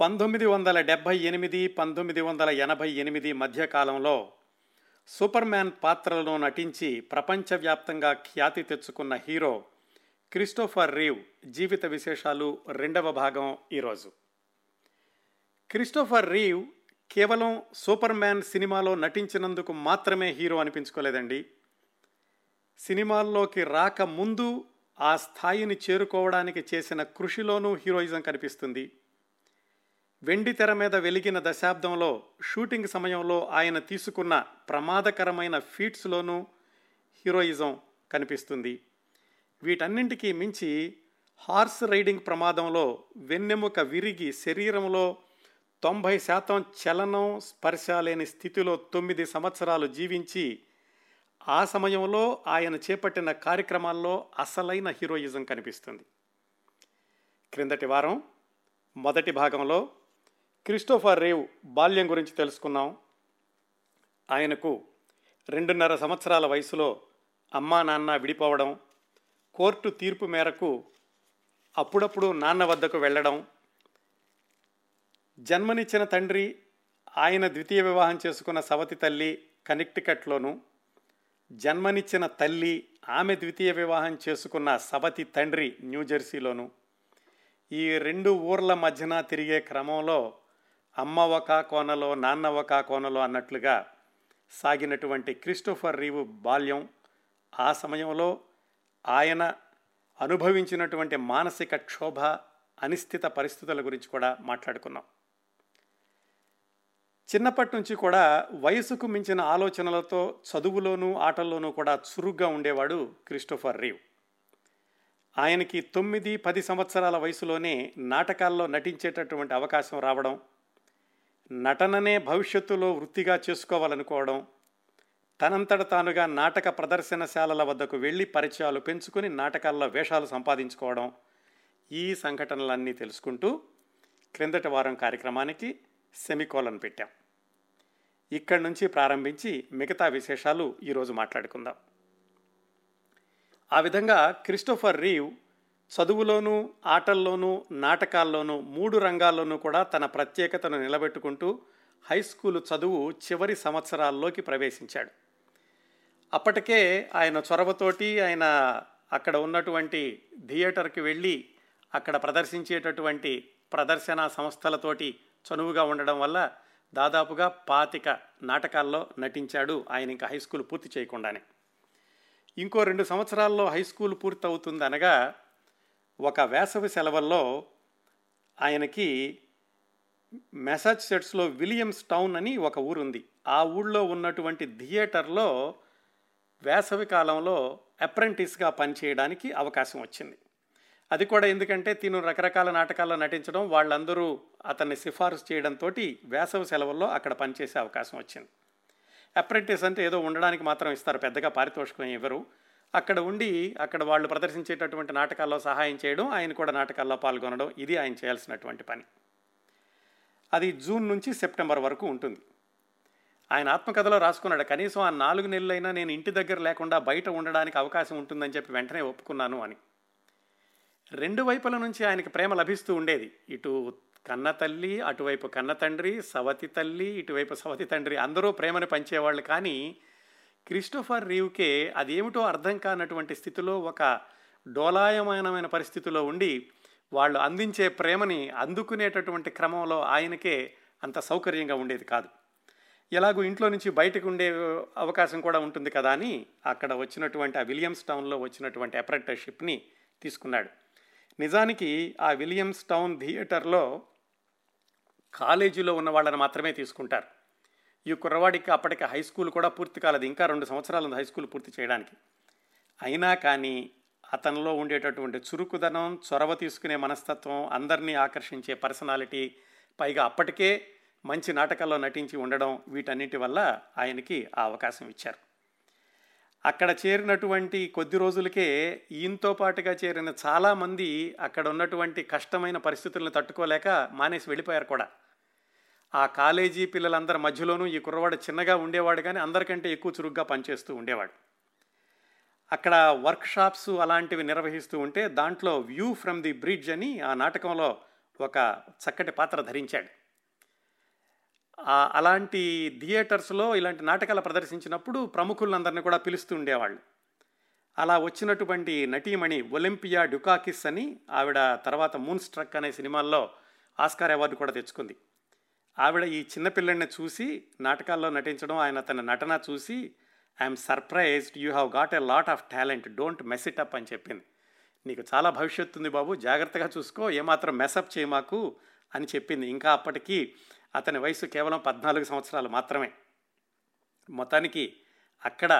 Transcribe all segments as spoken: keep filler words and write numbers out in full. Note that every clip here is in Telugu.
పంతొమ్మిది వందల డెబ్భై ఎనిమిది పంతొమ్మిది వందల ఎనభై ఎనిమిది మధ్యకాలంలో సూపర్ మ్యాన్ పాత్రలో నటించి ప్రపంచవ్యాప్తంగా ఖ్యాతి తెచ్చుకున్న హీరో క్రిస్టోఫర్ రీవ్ జీవిత విశేషాలు రెండవ భాగం ఈరోజు. క్రిస్టోఫర్ రీవ్ కేవలం సూపర్ మ్యాన్ సినిమాలో నటించినందుకు మాత్రమే హీరో అనిపించుకోలేదండి. సినిమాల్లోకి రాకముందు ఆ స్థాయిని చేరుకోవడానికి చేసిన కృషిలోనూ హీరోయిజం కనిపిస్తుంది. వెండి తెర మీద వెలిగిన దశాబ్దంలో షూటింగ్ సమయంలో ఆయన తీసుకున్న ప్రమాదకరమైన ఫీట్స్లోనూ హీరోయిజం కనిపిస్తుంది. వీటన్నింటికీ మించి హార్స్ రైడింగ్ ప్రమాదంలో వెన్నెముక విరిగి శరీరంలో తొంభై శాతం చలనం స్పర్శ లేని స్థితిలో తొమ్మిది సంవత్సరాలు జీవించి ఆ సమయంలో ఆయన చేపట్టిన కార్యక్రమాల్లో అసలైన హీరోయిజం కనిపిస్తుంది. క్రిందటి వారం మొదటి భాగంలో క్రిస్టోఫర్ రీవ్ బాల్యం గురించి తెలుసుకున్నాం. ఆయనకు రెండున్నర సంవత్సరాల వయసులో అమ్మా నాన్న విడిపోవడం, కోర్టు తీర్పు మేరకు అప్పుడప్పుడు నాన్న వద్దకు వెళ్ళడం, జన్మనిచ్చిన తండ్రి, ఆయన ద్వితీయ వివాహం చేసుకున్న సవతి తల్లి కనెక్టికట్లోను, జన్మనిచ్చిన తల్లి, ఆమె ద్వితీయ వివాహం చేసుకున్న సవతి తండ్రి న్యూజెర్సీలోను. ఈ రెండు ఊర్ల మధ్యన తిరిగే క్రమంలో అమ్మ ఒక కోనలో నాన్న ఒక కోనలో అన్నట్లుగా సాగినటువంటి క్రిస్టోఫర్ రీవ్ బాల్యం ఆ సమయంలో ఆయన అనుభవించినటువంటి మానసిక క్షోభ, అనిశ్చిత పరిస్థితుల గురించి కూడా మాట్లాడుకున్నాం. చిన్నప్పటి నుంచి కూడా వయసుకు మించిన ఆలోచనలతో చదువులోనూ ఆటల్లోనూ కూడా చురుగ్గా ఉండేవాడు క్రిస్టోఫర్ రీవ్. ఆయనకి తొమ్మిది పది సంవత్సరాల వయసులోనే నాటకాల్లో నటించేటటువంటి అవకాశం రావడం, నటననే భవిష్యత్తులో వృత్తిగా చేసుకోవాలనుకోవడం, తనంతట తానుగా నాటక ప్రదర్శనశాలల వద్దకు వెళ్ళి పరిచయాలు పెంచుకుని నాటకాల్లో వేషాలు సంపాదించుకోవడం, ఈ సంఘటనలన్నీ తెలుసుకుంటూ క్రిందటి వారం కార్యక్రమానికి సెమికోలన్ పెట్టాం. ఇక్కడి నుంచి ప్రారంభించి మిగతా విశేషాలు ఈరోజు మాట్లాడుకుందాం. ఆ విధంగా క్రిస్టోఫర్ రీవ్ చదువులోనూ ఆటల్లోనూ నాటకాల్లోనూ మూడు రంగాల్లోనూ కూడా తన ప్రత్యేకతను నిలబెట్టుకుంటూ హై స్కూలు చదువు చివరి సంవత్సరాల్లోకి ప్రవేశించాడు. అప్పటికే ఆయన చొరవతోటి ఆయన అక్కడ ఉన్నటువంటి థియేటర్కి వెళ్ళి అక్కడ ప్రదర్శించేటటువంటి ప్రదర్శనా సంస్థలతోటి చనువుగా ఉండడం వల్ల దాదాపుగా పాతిక నాటకాల్లో నటించాడు ఆయన ఇంకా హై స్కూల్ పూర్తి చేయకుండానే. ఇంకో రెండు సంవత్సరాల్లో హై స్కూల్ పూర్తవుతుంది అనగా ఒక వేసవి సెలవుల్లో ఆయనకి మెసాచుసెట్స్లో విలియమ్స్ టౌన్ అని ఒక ఊరుంది. ఆ ఊళ్ళో ఉన్నటువంటి థియేటర్లో వేసవి కాలంలో అప్రెంటిస్గా పనిచేయడానికి అవకాశం వచ్చింది. అది కూడా ఎందుకంటే తిను రకరకాల నాటకాల్లో నటించడం, వాళ్ళందరూ అతన్ని సిఫార్సు చేయడంతో వేసవి సెలవుల్లో అక్కడ పనిచేసే అవకాశం వచ్చింది. అప్రెంటిస్ అంటే ఏదో ఉండడానికి మాత్రం ఇస్తారు, పెద్దగా పారితోషికం ఇవ్వరు. అక్కడ ఉండి అక్కడ వాళ్ళు ప్రదర్శించేటటువంటి నాటకాల్లో సహాయం చేయడం, ఆయన కూడా నాటకాల్లో పాల్గొనడం, ఇది ఆయన చేయాల్సినటువంటి పని. అది జూన్ నుంచి సెప్టెంబర్ వరకు ఉంటుంది. ఆయన ఆత్మకథలో రాసుకున్నాడు, కనీసం ఆ నాలుగు నెలలైనా నేను ఇంటి దగ్గర లేకుండా బయట ఉండడానికి అవకాశం ఉంటుందని చెప్పి వెంటనే ఒప్పుకున్నాను అని. రెండు వైపుల నుంచి ఆయనకి ప్రేమ లభిస్తూ ఉండేది. ఇటు కన్న తల్లి, అటువైపు కన్న తండ్రి, సవతి తల్లి, ఇటువైపు సవతి తండ్రి, అందరూ ప్రేమను పంచేవాళ్ళు. కానీ క్రిస్టోఫర్ రీవ్కే అదేమిటో అర్థం కానటువంటి స్థితిలో, ఒక డోలాయమానమైన పరిస్థితిలో ఉండి వాళ్ళు అందించే ప్రేమని అందుకునేటటువంటి క్రమంలో ఆయనకే అంత సౌకర్యంగా ఉండేది కాదు. ఎలాగూ ఇంట్లో నుంచి బయటకు ఉండే అవకాశం కూడా ఉంటుంది కదా అని అక్కడ వచ్చినటువంటి ఆ విలియమ్స్ టౌన్లో వచ్చినటువంటి అప్రెంటిస్షిప్ని తీసుకున్నాడు. నిజానికి ఆ విలియమ్స్ టౌన్ థియేటర్లో కాలేజీలో ఉన్న వాళ్ళని మాత్రమే తీసుకుంటారు. ఈ కుర్రవాడికి అప్పటికి హై స్కూల్ కూడా పూర్తి కాలేదు, ఇంకా రెండు సంవత్సరాలు ఉంది హై స్కూల్ పూర్తి చేయడానికి. అయినా కానీ అతనిలో ఉండేటటువంటి చురుకుదనం, చొరవ తీసుకునే మనస్తత్వం, అందరినీ ఆకర్షించే పర్సనాలిటీ, పైగా అప్పటికే మంచి నాటకాల్లో నటించి ఉండడం, వీటన్నిటి వల్ల ఆయనకి ఆ అవకాశం ఇచ్చారు. అక్కడ చేరినటువంటి కొద్ది రోజులకే ఈయనతో పాటుగా చేరిన చాలామంది అక్కడ ఉన్నటువంటి కష్టమైన పరిస్థితులను తట్టుకోలేక మానేసి వెళ్ళిపోయారు కూడా. ఆ కాలేజీ పిల్లలందరి మధ్యలోనూ ఈ కుర్రవాడు చిన్నగా ఉండేవాడు, కానీ అందరికంటే ఎక్కువ చురుగ్గా పనిచేస్తూ ఉండేవాడు. అక్కడ వర్క్షాప్స్ అలాంటివి నిర్వహిస్తూ ఉంటే దాంట్లో వ్యూ ఫ్రమ్ ది బ్రిడ్జ్ అని ఆ నాటకంలో ఒక చక్కటి పాత్ర ధరించాడు. అలాంటి థియేటర్స్లో ఇలాంటి నాటకాలు ప్రదర్శించినప్పుడు ప్రముఖులందరినీ కూడా పిలుస్తూ ఉండేవాళ్ళు. అలా వచ్చినటువంటి నటీమణి ఒలింపియా డుకాకిస్ అని, ఆవిడ తర్వాత మూన్ స్ట్రక్ అనే సినిమాల్లో ఆస్కార్ అవార్డు కూడా తెచ్చుకుంది. ఆవిడ ఈ చిన్నపిల్లడిని చూసి నాటకాల్లో నటించడం, ఆయన తన నటన చూసి I'm surprised, you have got a lot of talent, don't mess it up అని చెప్పింది. నీకు చాలా భవిష్యత్తు ఉంది బాబు, జాగ్రత్తగా చూసుకో, ఏమాత్రం మెస్అప్ చేయమాకు అని చెప్పింది. ఇంకా అప్పటికి అతని వయసు కేవలం పద్నాలుగు సంవత్సరాలు మాత్రమే. మొత్తానికి అక్కడ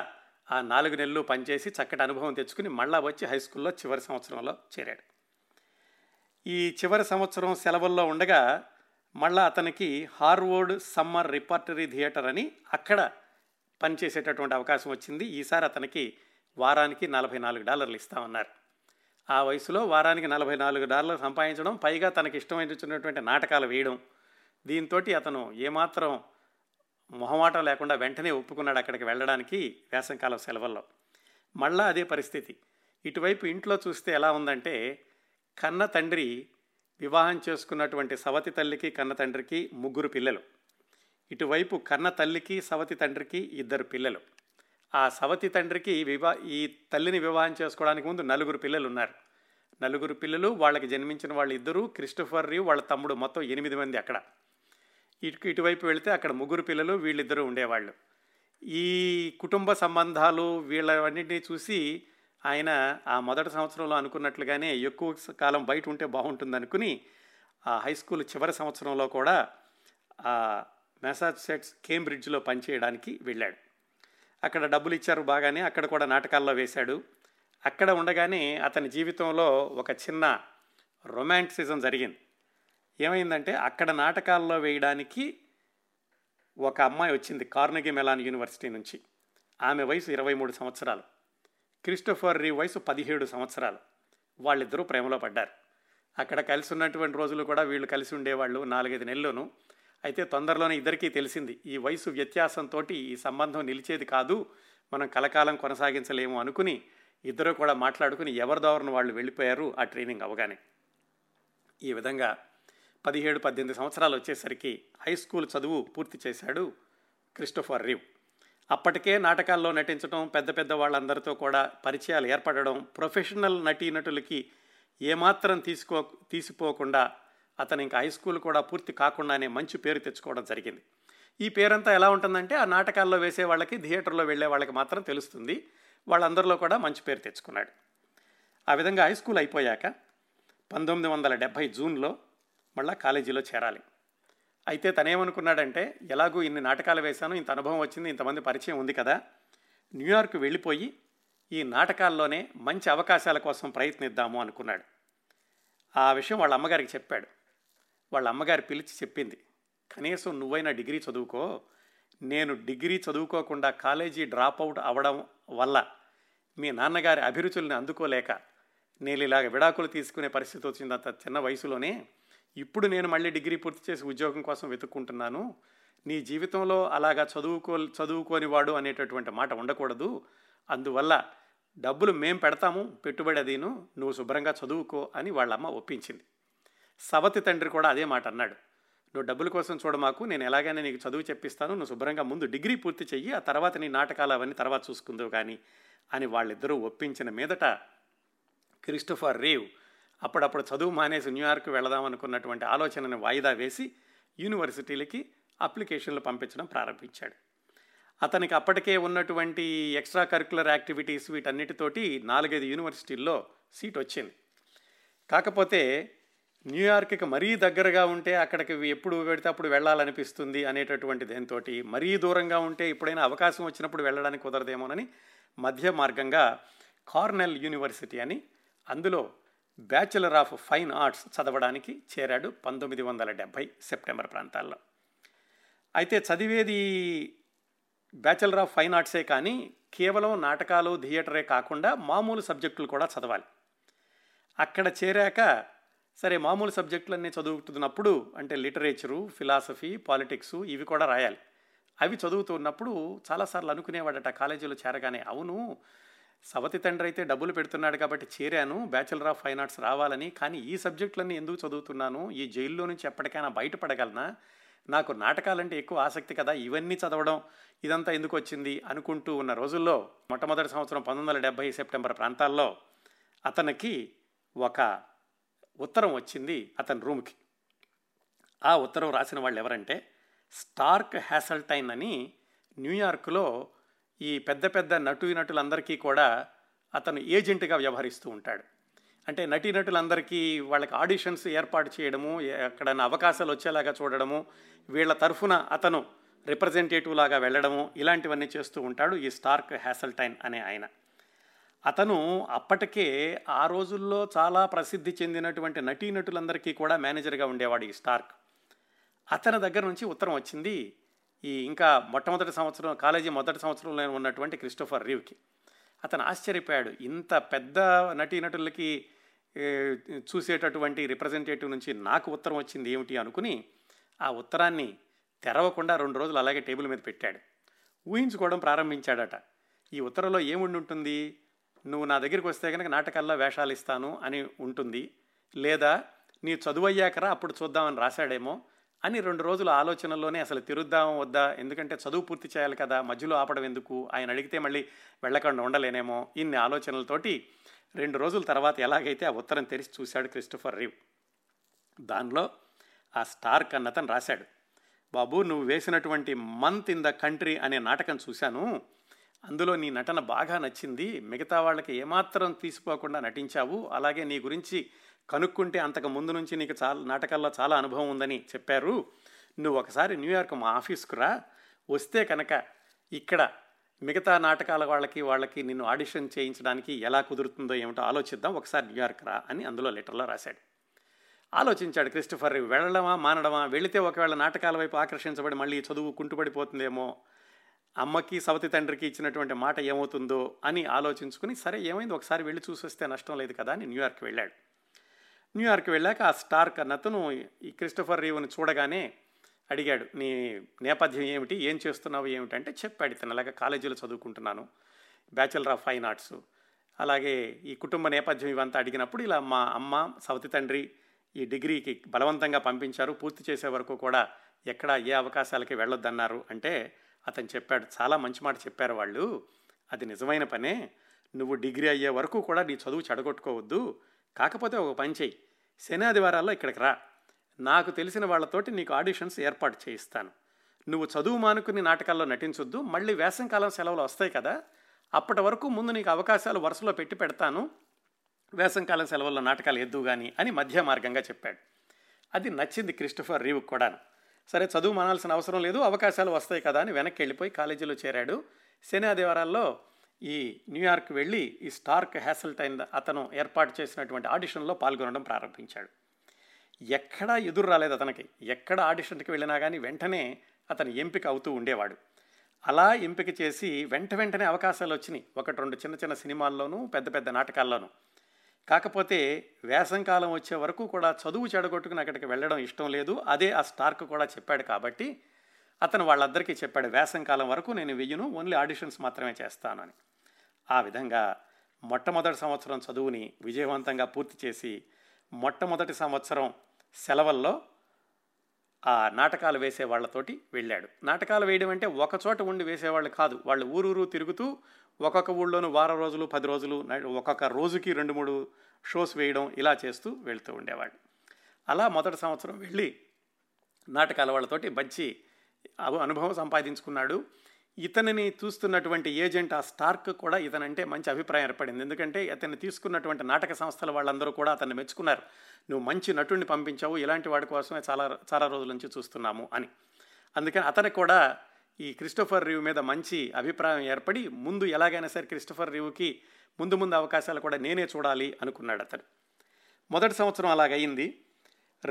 ఆ నాలుగు నెలలు పనిచేసి చక్కటి అనుభవం తెచ్చుకుని మళ్ళా వచ్చి హై స్కూల్లో చివరి సంవత్సరంలో చేరాడు. ఈ చివరి సంవత్సరం సెలవుల్లో ఉండగా మళ్ళా అతనికి హార్వర్డ్ సమ్మర్ రిపర్టరీ థియేటర్ అని అక్కడ పనిచేసేటటువంటి అవకాశం వచ్చింది. ఈసారి అతనికి వారానికి నలభై నాలుగు డాలర్లు ఇస్తామన్నారు. ఆ వయసులో వారానికి నలభై నాలుగు డాలర్లు సంపాదించడం, పైగా తనకి ఇష్టమైనటువంటి నాటకాలు వేయడం, దీంతో అతను ఏమాత్రం మొహమాటం లేకుండా వెంటనే ఒప్పుకున్నాడు అక్కడికి వెళ్ళడానికి వేసవికాలం సెలవుల్లో. మళ్ళా అదే పరిస్థితి. ఇటువైపు ఇంట్లో చూస్తే ఎలా ఉందంటే, కన్న తండ్రి వివాహం చేసుకున్నటువంటి సవతి తల్లికి కన్న తండ్రికి ముగ్గురు పిల్లలు. ఇటువైపు కన్న తల్లికి సవతి తండ్రికి ఇద్దరు పిల్లలు. ఆ సవతి తండ్రికి వివా ఈ తల్లిని వివాహం చేసుకోవడానికి ముందు నలుగురు పిల్లలు ఉన్నారు. నలుగురు పిల్లలు, వాళ్ళకి జన్మించిన వాళ్ళు ఇద్దరు, క్రిస్టోఫర్ రీవ్ వాళ్ళ తమ్ముడు, మొత్తం ఎనిమిది మంది అక్కడ. ఇటు ఇటువైపు వెళితే అక్కడ ముగ్గురు పిల్లలు, వీళ్ళిద్దరూ ఉండేవాళ్ళు. ఈ కుటుంబ సంబంధాలు వీళ్ళన్నింటినీ చూసి ఆయన ఆ మొదటి సంవత్సరంలో అనుకున్నట్లుగానే ఎక్కువ కాలం బయట ఉంటే బాగుంటుంది అనుకుని ఆ హై స్కూల్ చివరి సంవత్సరంలో కూడా మెసాచుసెట్స్ కేంబ్రిడ్జ్లో పనిచేయడానికి వెళ్ళాడు. అక్కడ డబ్బులు ఇచ్చారు బాగానే, అక్కడ కూడా నాటకాల్లో వేశాడు. అక్కడ ఉండగానే అతని జీవితంలో ఒక చిన్న రొమాంటిసిజం జరిగింది. ఏమైందంటే, అక్కడ నాటకాల్లో వేయడానికి ఒక అమ్మాయి వచ్చింది కార్నెగీ మెలాన్ యూనివర్సిటీ నుంచి. ఆమె వయసు ఇరవై మూడు సంవత్సరాలు, క్రిస్టోఫర్ రీవ్ వయసు పదిహేడు సంవత్సరాలు. వాళ్ళిద్దరూ ప్రేమలో పడ్డారు. అక్కడ కలిసి ఉన్నటువంటి రోజులు కూడా వీళ్ళు కలిసి ఉండేవాళ్ళు, నాలుగైదు నెలలోనూ. అయితే తొందరలోనే ఇద్దరికీ తెలిసింది ఈ వయసు వ్యత్యాసంతో ఈ సంబంధం నిలిచేది కాదు, మనం కలకాలం కొనసాగించలేము అనుకుని ఇద్దరు కూడా మాట్లాడుకుని ఎవరిదోవరిని వాళ్ళు వెళ్ళిపోయారు ఆ ట్రైనింగ్ అవగానే. ఈ విధంగా పదిహేడు పద్దెనిమిది సంవత్సరాలు వచ్చేసరికి హై స్కూల్ చదువు పూర్తి చేశాడు క్రిస్టోఫర్ రీవ్. అప్పటికే నాటకాల్లో నటించడం, పెద్ద పెద్ద వాళ్ళందరితో కూడా పరిచయాలు ఏర్పడడం, ప్రొఫెషనల్ నటీనటులకి ఏమాత్రం తీసుకో తీసిపోకుండా అతను ఇంకా హై స్కూల్ కూడా పూర్తి కాకుండానే మంచి పేరు తెచ్చుకోవడం జరిగింది. ఈ పేరంతా ఎలా ఉంటుందంటే, ఆ నాటకాల్లో వేసే వాళ్ళకి, థియేటర్లో వెళ్ళే వాళ్ళకి మాత్రం తెలుస్తుంది. వాళ్ళందరిలో కూడా మంచి పేరు తెచ్చుకున్నాడు. ఆ విధంగా హై స్కూల్ అయిపోయాక పంతొమ్మిది వందల డెబ్భై జూన్లో మళ్ళీ కాలేజీలో చేరాలి. అయితే తనేమనుకున్నాడంటే, ఎలాగూ ఇన్ని నాటకాలు వేశాను, ఇంత అనుభవం వచ్చింది, ఇంతమంది పరిచయం ఉంది కదా, న్యూయార్క్ వెళ్ళిపోయి ఈ నాటకాల్లోనే మంచి అవకాశాల కోసం ప్రయత్నిద్దాము అనుకున్నాడు. ఆ విషయం వాళ్ళ అమ్మగారికి చెప్పాడు. వాళ్ళ అమ్మగారు పిలిచి చెప్పింది, కనీసం నువ్వైనా డిగ్రీ చదువుకో, నేను డిగ్రీ చదువుకోకుండా కాలేజీ డ్రాప్అవుట్ అవడం వల్ల మీ నాన్నగారి అభిరుచుల్ని అందుకోలేక నేను ఇలాగ విడాకులు తీసుకునే పరిస్థితి వచ్చింది అంత చిన్న వయసులోనే. ఇప్పుడు నేను మళ్ళీ డిగ్రీ పూర్తి చేసి ఉద్యోగం కోసం వెతుక్కుంటున్నాను. నీ జీవితంలో అలాగా చదువుకో చదువుకోని వాడు అనేటటువంటి మాట ఉండకూడదు. అందువల్ల డబ్బులు మేం పెడతాము, పెట్టుబడి అదీను, నువ్వు శుభ్రంగా చదువుకో అని వాళ్ళమ్మ ఒప్పించింది. సవతి తండ్రి కూడా అదే మాట అన్నాడు, నువ్వు డబ్బుల కోసం చూడమాకు, నేను ఎలాగైనా నీకు చదువు చెప్పిస్తాను, నువ్వు శుభ్రంగా ముందు డిగ్రీ పూర్తి చెయ్యి, ఆ తర్వాత నీ నాటకాలు అవన్నీ తర్వాత చూసుకుందావు కానీ అని వాళ్ళిద్దరూ ఒప్పించిన మీదట క్రిస్టోఫర్ రీవ్ అప్పుడప్పుడు చదువు మానేసి న్యూయార్క్ వెళదాం అనుకున్నటువంటి ఆలోచనని వాయిదా వేసి యూనివర్సిటీలకి అప్లికేషన్లు పంపించడం ప్రారంభించాడు. అతనికి అప్పటికే ఉన్నటువంటి ఎక్స్ట్రా కరిక్యులర్ యాక్టివిటీస్ వీటన్నిటితోటి నాలుగైదు యూనివర్సిటీల్లో సీట్ వచ్చింది. కాకపోతే న్యూయార్క్కి మరీ దగ్గరగా ఉంటే అక్కడికి ఎప్పుడు పెడితే అప్పుడు వెళ్ళాలనిపిస్తుంది అనేటటువంటి దాంతో, మరీ దూరంగా ఉంటే ఎప్పుడైనా అవకాశం వచ్చినప్పుడు వెళ్ళడానికి కుదరదేమోనని మధ్య మార్గంగా కార్నెల్ యూనివర్సిటీ అని, అందులో బ్యాచిలర్ ఆఫ్ ఫైన్ ఆర్ట్స్ చదవడానికి చేరాడు పంతొమ్మిది వందల డెబ్భై సెప్టెంబర్ ప్రాంతాల్లో. అయితే చదివేది బ్యాచిలర్ ఆఫ్ ఫైన్ ఆర్ట్సే కానీ కేవలం నాటకాలు థియేటరే కాకుండా మామూలు సబ్జెక్టులు కూడా చదవాలి. అక్కడ చేరాక సరే మామూలు సబ్జెక్టులన్నీ చదువుతున్నప్పుడు అంటే లిటరేచరు, ఫిలాసఫీ, పాలిటిక్సు ఇవి కూడా రాయాలి. అవి చదువుతున్నప్పుడు చాలాసార్లు అనుకునేవాడట కాలేజీలో చేరగానే, అవును సవతి తండ్రి అయితే డబ్బులు పెడుతున్నాడు కాబట్టి చేరాను, బ్యాచులర్ ఆఫ్ ఫైన్ ఆర్ట్స్ రావాలని. కానీ ఈ సబ్జెక్టులన్నీ ఎందుకు చదువుతున్నాను, ఈ జైల్లో నుంచి ఎప్పటికైనా బయటపడగలనా, నాకు నాటకాలంటే ఎక్కువ ఆసక్తి కదా, ఇవన్నీ చదవడం ఇదంతా ఎందుకు వచ్చింది అనుకుంటూ ఉన్న రోజుల్లో మొట్టమొదటి సంవత్సరం పంతొమ్మిది వందల డెబ్భై సెప్టెంబర్ ప్రాంతాల్లో అతనికి ఒక ఉత్తరం వచ్చింది అతని రూమ్కి. ఆ ఉత్తరం రాసిన వాళ్ళు ఎవరంటే స్టార్క్ హ్యాసల్టైన్ అని న్యూయార్క్లో ఈ పెద్ద పెద్ద నటీనటులందరికీ కూడా అతను ఏజెంట్గా వ్యవహరిస్తూ ఉంటాడు. అంటే నటీనటులందరికీ వాళ్ళకి ఆడిషన్స్ ఏర్పాటు చేయడము, ఎక్కడైనా అవకాశాలు వచ్చేలాగా చూడడము, వీళ్ళ తరఫున అతను రిప్రజెంటేటివ్ లాగా వెళ్ళడము, ఇలాంటివన్నీ చేస్తూ ఉంటాడు ఈ స్టార్క్ హ్యాసల్టైన్ అనే ఆయన. అతను అప్పటికే ఆ రోజుల్లో చాలా ప్రసిద్ధి చెందినటువంటి నటీనటులందరికీ కూడా మేనేజర్గా ఉండేవాడు ఈ స్టార్క్. అతని దగ్గర నుంచి ఉత్తరం వచ్చింది ఈ ఇంకా మొట్టమొదటి సంవత్సరం కాలేజీ మొదటి సంవత్సరంలో ఉన్నటువంటి క్రిస్టోఫర్ రీవ్కి. అతను ఆశ్చర్యపోయాడు, ఇంత పెద్ద నటీనటులకి చూసేటటువంటి రిప్రజెంటేటివ్ నుంచి నాకు ఉత్తరం వచ్చింది ఏమిటి అనుకుని ఆ ఉత్తరాన్ని తెరవకుండా రెండు రోజులు అలాగే టేబుల్ మీద పెట్టాడు. ఊహించుకోవడం ప్రారంభించాడట, ఈ ఉత్తరంలో ఏముండి ఉంటుంది, నువ్వు నా దగ్గరికి వస్తే కనుక నాటకాల్లో వేషాలు ఇస్తాను అని ఉంటుంది, లేదా నీ చదువు అయ్యాకరా అప్పుడు చూద్దామని రాశాడేమో అని రెండు రోజుల ఆలోచనలోనే అసలు తిరుద్దాం వద్దా, ఎందుకంటే చదువు పూర్తి చేయాలి కదా, మధ్యలో ఆపడం ఎందుకు, ఆయన అడిగితే మళ్ళీ వెళ్ళకుండా ఉండలేనేమో, ఇన్ని ఆలోచనలతోటి రెండు రోజుల తర్వాత ఎలాగైతే ఆ ఉత్తరం తెరిచి చూశాడు క్రిస్టోఫర్ రీవ్. దానిలో ఆ స్టార్క్ అన్న అతను రాశాడు, బాబు నువ్వు వేసినటువంటి మంత్ ఇన్ ద కంట్రీ అనే నాటకం చూశాను, అందులో నీ నటన బాగా నచ్చింది, మిగతా వాళ్ళకి ఏమాత్రం తీసిపోకుండా నటించావు, అలాగే నీ గురించి కనుక్కుంటే అంతకు ముందు నుంచి నీకు చాలా నాటకాల్లో చాలా అనుభవం ఉందని చెప్పారు, నువ్వు ఒకసారి న్యూయార్క్ మా ఆఫీస్కు రా, వస్తే కనుక ఇక్కడ మిగతా నాటకాల వాళ్ళకి వాళ్ళకి నిన్ను ఆడిషన్ చేయించడానికి ఎలా కుదురుతుందో ఏమిటో ఆలోచిద్దాం, ఒకసారి న్యూయార్క్ రా అని అందులో లెటర్లో రాశాడు. ఆలోచించాడు క్రిస్టోఫర్ రీవ్, వెళ్ళడమా మానడమా, వెళితే ఒకవేళ నాటకాల వైపు ఆకర్షించబడి మళ్ళీ చదువు కుంటుపడిపోతుందేమో, అమ్మకి సవతి తండ్రికి ఇచ్చినటువంటి మాట ఏమవుతుందో అని ఆలోచించుకుని సరే ఏమైంది ఒకసారి వెళ్ళి చూసి వస్తే నష్టం లేదు కదా అని న్యూయార్క్ వెళ్ళాడు. న్యూయార్క్ వెళ్ళాక ఆ స్టార్క్ అన్నతను ఈ క్రిస్టోఫర్ రీవ్ని చూడగానే అడిగాడు, నీ నేపథ్యం ఏమిటి, ఏం చేస్తున్నావు ఏమిటంటే చెప్పాడు ఇతను, అలాగే కాలేజీలో చదువుకుంటున్నాను, బ్యాచులర్ ఆఫ్ ఫైన్ ఆర్ట్స్, అలాగే ఈ కుటుంబ నేపథ్యం ఇవంతా అడిగినప్పుడు ఇలా మా అమ్మ సవతి తండ్రి ఈ డిగ్రీకి బలవంతంగా పంపించారు, పూర్తి చేసే వరకు కూడా ఎక్కడ ఏ అవకాశాలకి వెళ్ళొద్దన్నారు అంటే అతను చెప్పాడు, చాలా మంచి మాట చెప్పారు వాళ్ళు, అది నిజమైన పనే, నువ్వు డిగ్రీ అయ్యే వరకు కూడా నీ చదువు చెడగొట్టుకోవద్దు, కాకపోతే ఒక పని చెయ్యి, శనాదివారాల్లో ఇక్కడికి రా, నాకు తెలిసిన వాళ్ళతోటి నీకు ఆడిషన్స్ ఏర్పాటు చేయిస్తాను, నువ్వు చదువు మానుకుని నాటకాల్లో నటించొద్దు, మళ్ళీ వేసవికాలం సెలవులు వస్తాయి కదా, అప్పటి వరకు ముందు నీకు అవకాశాలు వరుసలో పెట్టి పెడతాను, వేసవికాలం సెలవుల్లో నాటకాలు ఎద్దు కానీ అని మధ్య మార్గంగా చెప్పాడు. అది నచ్చింది క్రిస్టోఫర్ రీవ్కి కూడాను. సరే చదువు మానాల్సిన అవసరం లేదు, అవకాశాలు వస్తాయి కదా అని వెనక్కి వెళ్ళిపోయి కాలేజీలో చేరాడు. శనాదివారాల్లో ఈ న్యూయార్క్ వెళ్ళి ఈ స్టార్క్ హ్యాసల్టైన్ అతను ఏర్పాటు చేసినటువంటి ఆడిషన్లో పాల్గొనడం ప్రారంభించాడు. ఎక్కడా ఎదురు రాలేదు అతనికి, ఎక్కడ ఆడిషన్కి వెళ్ళినా కానీ వెంటనే అతను ఎంపిక అవుతూ ఉండేవాడు. అలా ఎంపిక చేసి వెంట వెంటనే అవకాశాలు వచ్చినాయి, ఒకటి రెండు చిన్న చిన్న సినిమాల్లోనూ పెద్ద పెద్ద నాటకాల్లోనూ. కాకపోతే వేసవికాలం వచ్చే వరకు కూడా చదువు చెడగొట్టుకుని అక్కడికి వెళ్ళడం ఇష్టం లేదు, అదే ఆ స్టార్క్ కూడా చెప్పాడు కాబట్టి అతను వాళ్ళందరికీ చెప్పాడు, వేసవికాలం వరకు నేను వెయ్యను, ఓన్లీ ఆడిషన్స్ మాత్రమే చేస్తాను అని. ఆ విధంగా మొట్టమొదటి సంవత్సరం చదువుని విజయవంతంగా పూర్తి చేసి మొట్టమొదటి సంవత్సరం సెలవుల్లో ఆ నాటకాలు వేసే వాళ్ళతోటి వెళ్ళాడు. నాటకాలు వేయడం అంటే ఒకచోట ఉండి వేసేవాళ్ళు కాదు, వాళ్ళు ఊరూరు తిరుగుతూ ఒక్కొక్క ఊళ్ళోనూ వారం రోజులు పది రోజులు ఒక్కొక్క రోజుకి రెండు మూడు షోస్ వేయడం ఇలా చేస్తూ వెళ్తూ ఉండేవాడు. అలా మొదటి సంవత్సరం వెళ్ళి నాటకాల వాళ్ళతోటి మంచి అనుభవం సంపాదించుకున్నాడు. ఇతనిని చూస్తున్నటువంటి ఏజెంట్ ఆ స్టార్క్ కూడా ఇతనంటే మంచి అభిప్రాయం ఏర్పడింది, ఎందుకంటే అతన్ని తీసుకున్నటువంటి నాటక సంస్థల వాళ్ళందరూ కూడా అతన్ని మెచ్చుకున్నారు, నువ్వు మంచి నటుడిని పంపించావు, ఇలాంటి వాడి కోసమే చాలా చాలా రోజుల నుంచి చూస్తున్నాము అని. అందుకని అతనికి కూడా ఈ క్రిస్టోఫర్ రీవ్ మీద మంచి అభిప్రాయం ఏర్పడి ముందు ఎలాగైనా సరే క్రిస్టోఫర్ రీవ్కి ముందు ముందు అవకాశాలు కూడా నేనే చూడాలి అనుకున్నాడు అతను. మొదటి సంవత్సరం అలాగయింది.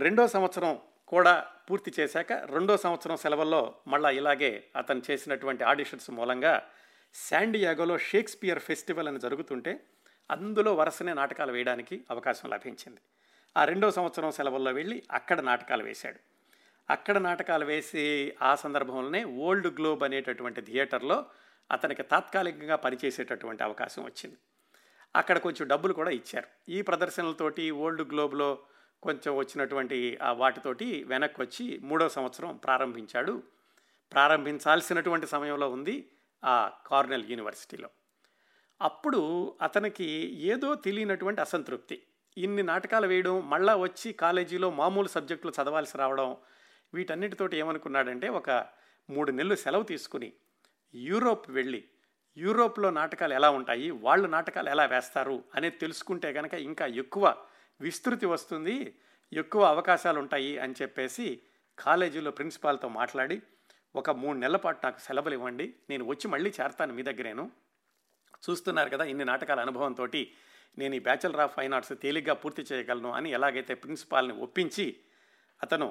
రెండో సంవత్సరం కూడా పూర్తి చేశాక రెండో సంవత్సరం సెలవుల్లో మళ్ళీ ఇలాగే అతను చేసినటువంటి ఆడిషన్స్ మూలంగా శాండియాగోలో షేక్స్పియర్ ఫెస్టివల్ అని జరుగుతుంటే అందులో వరుసనే నాటకాలు వేయడానికి అవకాశం లభించింది. ఆ రెండో సంవత్సరం సెలవుల్లో వెళ్ళి అక్కడ నాటకాలు వేశాడు. అక్కడ నాటకాలు వేసి ఆ సందర్భంలోనే ఓల్డ్ గ్లోబ్ అనేటటువంటి థియేటర్లో అతనికి తాత్కాలికంగా పనిచేసేటటువంటి అవకాశం వచ్చింది. అక్కడ కొంచెం డబ్బులు కూడా ఇచ్చారు. ఈ ప్రదర్శనలతోటి ఓల్డ్ గ్లోబ్లో కొంచెం వచ్చినటువంటి ఆ వాటితోటి వెనక్కి వచ్చి మూడో సంవత్సరం ప్రారంభించాడు. ప్రారంభించాల్సినటువంటి సమయంలో ఉంది ఆ కార్నెల్ యూనివర్సిటీలో. అప్పుడు అతనికి ఏదో తెలియనటువంటి అసంతృప్తి. ఇన్ని నాటకాలు వేయడం, మళ్ళా వచ్చి కాలేజీలో మామూలు సబ్జెక్టులు చదవాల్సి రావడం, వీటన్నిటితోటి ఏమనుకున్నాడంటే ఒక మూడు నెలలు సెలవు తీసుకుని యూరోప్ వెళ్ళి యూరోప్లో నాటకాలు ఎలా ఉంటాయి, వాళ్ళు నాటకాలు ఎలా వేస్తారు అనేది తెలుసుకుంటే కనుక ఇంకా ఎక్కువ విస్తృతి వస్తుంది, ఎక్కువ అవకాశాలు ఉంటాయి అని చెప్పేసి కాలేజీలో ప్రిన్సిపాల్తో మాట్లాడి ఒక మూడు నెలల పాటు నాకు సెలవులు ఇవ్వండి, నేను వచ్చి మళ్ళీ చేరతాను మీ దగ్గరేను. చూస్తున్నారు కదా ఇన్ని నాటకాల అనుభవంతో నేను ఈ బ్యాచిలర్ ఆఫ్ ఫైన్ ఆర్ట్స్ తేలిగ్గా పూర్తి చేయగలను అని ఎలాగైతే ప్రిన్సిపాల్ని ఒప్పించి అతను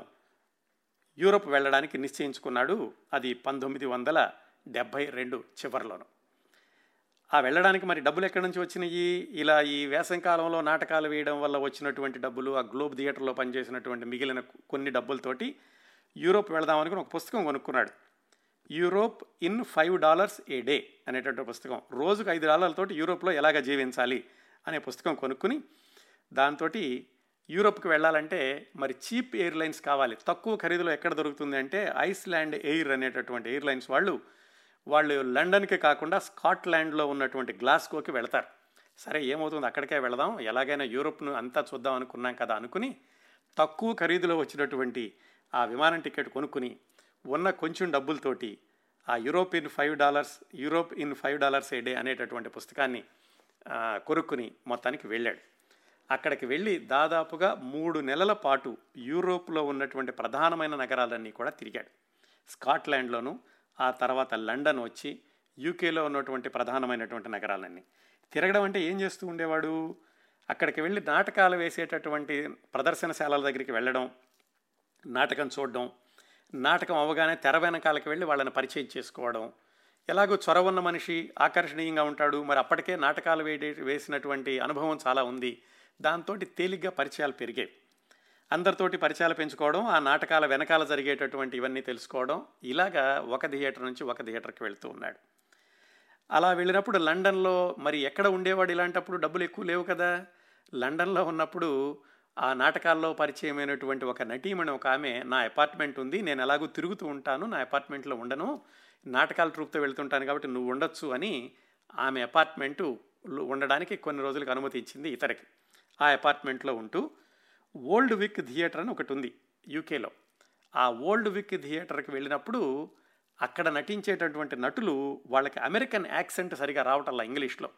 యూరోప్ వెళ్ళడానికి నిశ్చయించుకున్నాడు. అది పంతొమ్మిది వందల డెబ్భై రెండు చివరిలోను. ఆ వెళ్ళడానికి మరి డబ్బులు ఎక్కడి నుంచి వచ్చినాయి? ఇలా ఈ వేసవికాలంలో నాటకాలు వేయడం వల్ల వచ్చినటువంటి డబ్బులు, ఆ గ్లోబ్ థియేటర్లో పనిచేసినటువంటి మిగిలిన కొన్ని డబ్బులతోటి యూరోప్ వెళదాం అనుకుని ఒక పుస్తకం కొనుక్కున్నాడు. Europe in five dollars a day అనేటటువంటి పుస్తకం. రోజుకు ఐదు డాలర్లతోటి యూరోప్లో ఎలాగ జీవించాలి అనే పుస్తకం కొనుక్కుని దాంతో యూరోప్కి వెళ్ళాలంటే మరి చీప్ ఎయిర్లైన్స్ కావాలి. తక్కువ ఖరీదులో ఎక్కడ దొరుకుతుంది అంటే ఐస్లాండ్ ఎయిర్ అనేటటువంటి ఎయిర్లైన్స్ వాళ్ళు వాళ్ళు లండన్కి కాకుండా స్కాట్లాండ్లో ఉన్నటువంటి గ్లాస్గోకి వెళ్తారు. సరే ఏమవుతుంది, అక్కడికే వెళదాం, ఎలాగైనా యూరోప్ను అంతా చూద్దాం అనుకున్నాం కదా అనుకుని తక్కువ ఖరీదులో వచ్చినటువంటి ఆ విమానం టికెట్ కొనుక్కుని ఉన్న కొంచెం డబ్బులతోటి ఆ Europe in five dollars Europe in five dollars a day అనేటటువంటి పుస్తకాన్ని కొనుక్కుని మొత్తానికి వెళ్ళాడు. అక్కడికి వెళ్ళి దాదాపుగా మూడు నెలల పాటు యూరోప్లో ఉన్నటువంటి ప్రధానమైన నగరాలన్నీ కూడా తిరిగాడు. స్కాట్లాండ్లోను, ఆ తర్వాత లండన్ వచ్చి యూకేలో ఉన్నటువంటి ప్రధానమైనటువంటి నగరాలన్నీ తిరగడం. అంటే ఏం చేస్తూ ఉండేవాడు, అక్కడికి వెళ్ళి నాటకాలు వేసేటటువంటి ప్రదర్శనశాలల దగ్గరికి వెళ్ళడం, నాటకం చూడడం, నాటకం అవగానే తెర వెనకాలకి వెళ్ళి వాళ్ళని పరిచయం చేసుకోవడం. ఎలాగో చొరవ ఉన్న మనిషి, ఆకర్షణీయంగా ఉంటాడు. మరి అప్పటికే నాటకాలు వేడే వేసినటువంటి అనుభవం చాలా ఉంది, దాంతో తేలిగ్గా పరిచయాలు పెరిగాయి. అందరితోటి పరిచయాలు పెంచుకోవడం, ఆ నాటకాల వెనకాల జరిగేటటువంటి ఇవన్నీ తెలుసుకోవడం, ఇలాగా ఒక థియేటర్ నుంచి ఒక థియేటర్కి వెళ్తూ ఉన్నాడు. అలా వెళ్ళినప్పుడు లండన్లో మరి ఎక్కడ ఉండేవాడు ఇలాంటప్పుడు, డబ్బులు ఎక్కువ లేవు కదా. లండన్లో ఉన్నప్పుడు ఆ నాటకాల్లో పరిచయమైనటువంటి ఒక నటీమణి ఒక ఆమె, నా అపార్ట్మెంట్ ఉంది, నేను ఎలాగూ తిరుగుతూ ఉంటాను, నా అపార్ట్మెంట్లో ఉండను, నాటకాల ట్రూప్తో వెళ్తుంటాను కాబట్టి నువ్వు ఉండొచ్చు అని ఆమె అపార్ట్మెంటు ఉండడానికి కొన్ని రోజులకు అనుమతి ఇచ్చింది ఇతనికి. ఆ అపార్ట్మెంట్లో ఉంటూ ఓల్డ్ విక్ థియేటర్ అని ఒకటి ఉంది యూకేలో, ఆ ఓల్డ్ విక్ థియేటర్కి వెళ్ళినప్పుడు అక్కడ నటించేటటువంటి నటులు వాళ్ళకి అమెరికన్ యాక్సెంట్ సరిగా రావటంలా, ఇంగ్లీష్లో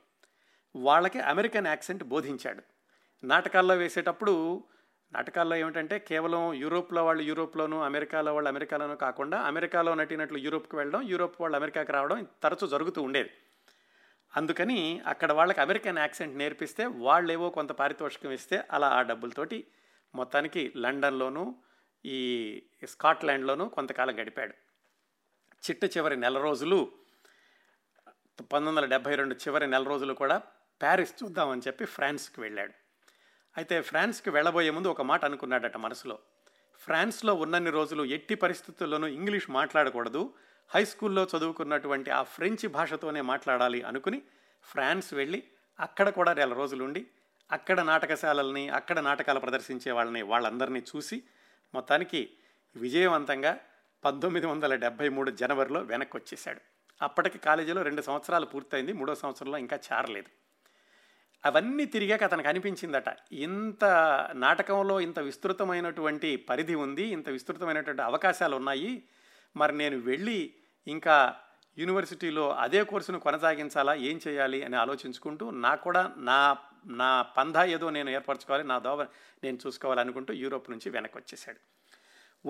వాళ్ళకి అమెరికన్ యాక్సెంట్ బోధించాడు. నాటకాల్లో వేసేటప్పుడు నాటకాల్లో ఏమిటంటే కేవలం యూరోప్లో వాళ్ళు యూరోప్లోను, అమెరికాలో వాళ్ళు అమెరికాలోనూ కాకుండా అమెరికాలో నటినట్లు యూరోప్కి వెళ్ళడం, యూరోప్ వాళ్ళు అమెరికాకి రావడం తరచూ జరుగుతూ ఉండేది. అందుకని అక్కడ వాళ్ళకి అమెరికన్ యాక్సెంట్ నేర్పిస్తే వాళ్ళేవో కొంత పారితోషికం ఇస్తే అలా ఆ డబ్బులతోటి మొత్తానికి లండన్లోనూ ఈ స్కాట్లాండ్లోనూ కొంతకాలం గడిపాడు. చిట్ట చివరి నెల రోజులు పంతొమ్మిది వందల డెబ్భై రెండు చివరి నెల రోజులు కూడా ప్యారిస్ చూద్దామని చెప్పి ఫ్రాన్స్కి వెళ్ళాడు. అయితే ఫ్రాన్స్కి వెళ్ళబోయే ముందు ఒక మాట అనుకున్నాడట మనసులో, ఫ్రాన్స్లో ఉన్నన్ని రోజులు ఎట్టి పరిస్థితుల్లోనూ ఇంగ్లీష్ మాట్లాడకూడదు, హై స్కూల్లో చదువుకున్నటువంటి ఆ ఫ్రెంచ్ భాషతోనే మాట్లాడాలి అనుకుని ఫ్రాన్స్ వెళ్ళి అక్కడ కూడా నెల రోజులు ఉండి అక్కడ నాటకశాలల్ని, అక్కడ నాటకాలు ప్రదర్శించే వాళ్ళని వాళ్ళందరినీ చూసి మొత్తానికి విజయవంతంగా పంతొమ్మిది వందల డెబ్భై మూడు జనవరిలో వెనక్కి వచ్చేసాడు. అప్పటికి కాలేజీలో రెండు సంవత్సరాలు పూర్తయింది, మూడో సంవత్సరంలో ఇంకా చేరలేదు. అవన్నీ తిరిగాక అతనికి అనిపించిందట, ఇంత నాటకంలో ఇంత విస్తృతమైనటువంటి పరిధి ఉంది, ఇంత విస్తృతమైనటువంటి అవకాశాలు ఉన్నాయి, మరి నేను వెళ్ళి ఇంకా యూనివర్సిటీలో అదే కోర్సును కొనసాగించాలా, ఏం చేయాలి అని ఆలోచించుకుంటూ నాకు కూడా నా నా పందా ఏదో నేను ఏర్పరచుకోవాలి, నా దోవ నేను చూసుకోవాలనుకుంటూ యూరోప్ నుంచి వెనక్కి వచ్చేసాడు.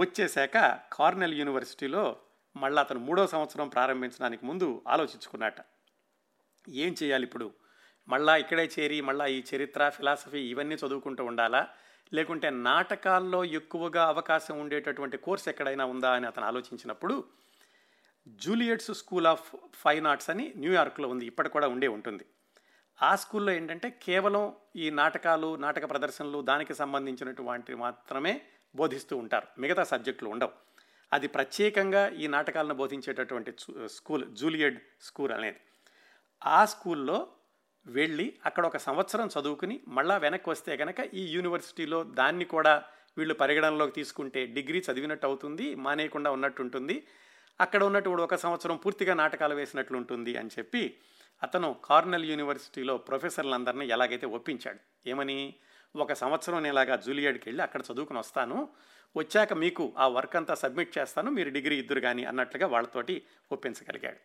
వచ్చేసాక కార్నెల్ యూనివర్సిటీలో మళ్ళీ అతను మూడో సంవత్సరం ప్రారంభించడానికి ముందు ఆలోచించుకున్నట, ఏం చేయాలి ఇప్పుడు, మళ్ళీ ఇక్కడే చేరి మళ్ళీ ఈ చరిత్ర, ఫిలాసఫీ ఇవన్నీ చదువుకుంటూ ఉండాలా, లేకుంటే నాటకాల్లో ఎక్కువగా అవకాశం ఉండేటటువంటి కోర్స్ ఎక్కడైనా ఉందా అని అతను ఆలోచించినప్పుడు Juliets school of fine arts అని న్యూయార్క్లో ఉంది, ఇప్పటికి కూడా ఉండే ఉంటుంది. ఆ స్కూల్లో ఏంటంటే కేవలం ఈ నాటకాలు, నాటక ప్రదర్శనలు, దానికి సంబంధించినటువంటి మాత్రమే బోధిస్తూ ఉంటారు, మిగతా సబ్జెక్టులు ఉండవు. అది ప్రత్యేకంగా ఈ నాటకాలను బోధించేటటువంటి స్కూల్ జూలియడ్ స్కూల్ అనేది. ఆ స్కూల్లో వెళ్ళి అక్కడ ఒక సంవత్సరం చదువుకుని మళ్ళా వెనక్కి వస్తే కనుక ఈ యూనివర్సిటీలో దాన్ని కూడా వీళ్ళు పరిగణనలోకి తీసుకుంటే డిగ్రీ చదివినట్టు అవుతుంది, మానేయకుండా ఉన్నట్టు ఉంటుంది, అక్కడ ఉన్నట్టు ఒక సంవత్సరం పూర్తిగా నాటకాలు వేసినట్లు ఉంటుంది అని చెప్పి అతను కార్నెల్ యూనివర్సిటీలో ప్రొఫెసర్లందరినీ ఎలాగైతే ఒప్పించాడు. ఏమని, ఒక సంవత్సరం నేలాగా జూలియడ్కి వెళ్ళి అక్కడ చదువుకుని వస్తాను, వచ్చాక మీకు ఆ వర్క్ అంతా సబ్మిట్ చేస్తాను, మీరు డిగ్రీ ఇద్దరు కానీ అన్నట్లుగా వాళ్ళతోటి ఒప్పించగలిగాడు.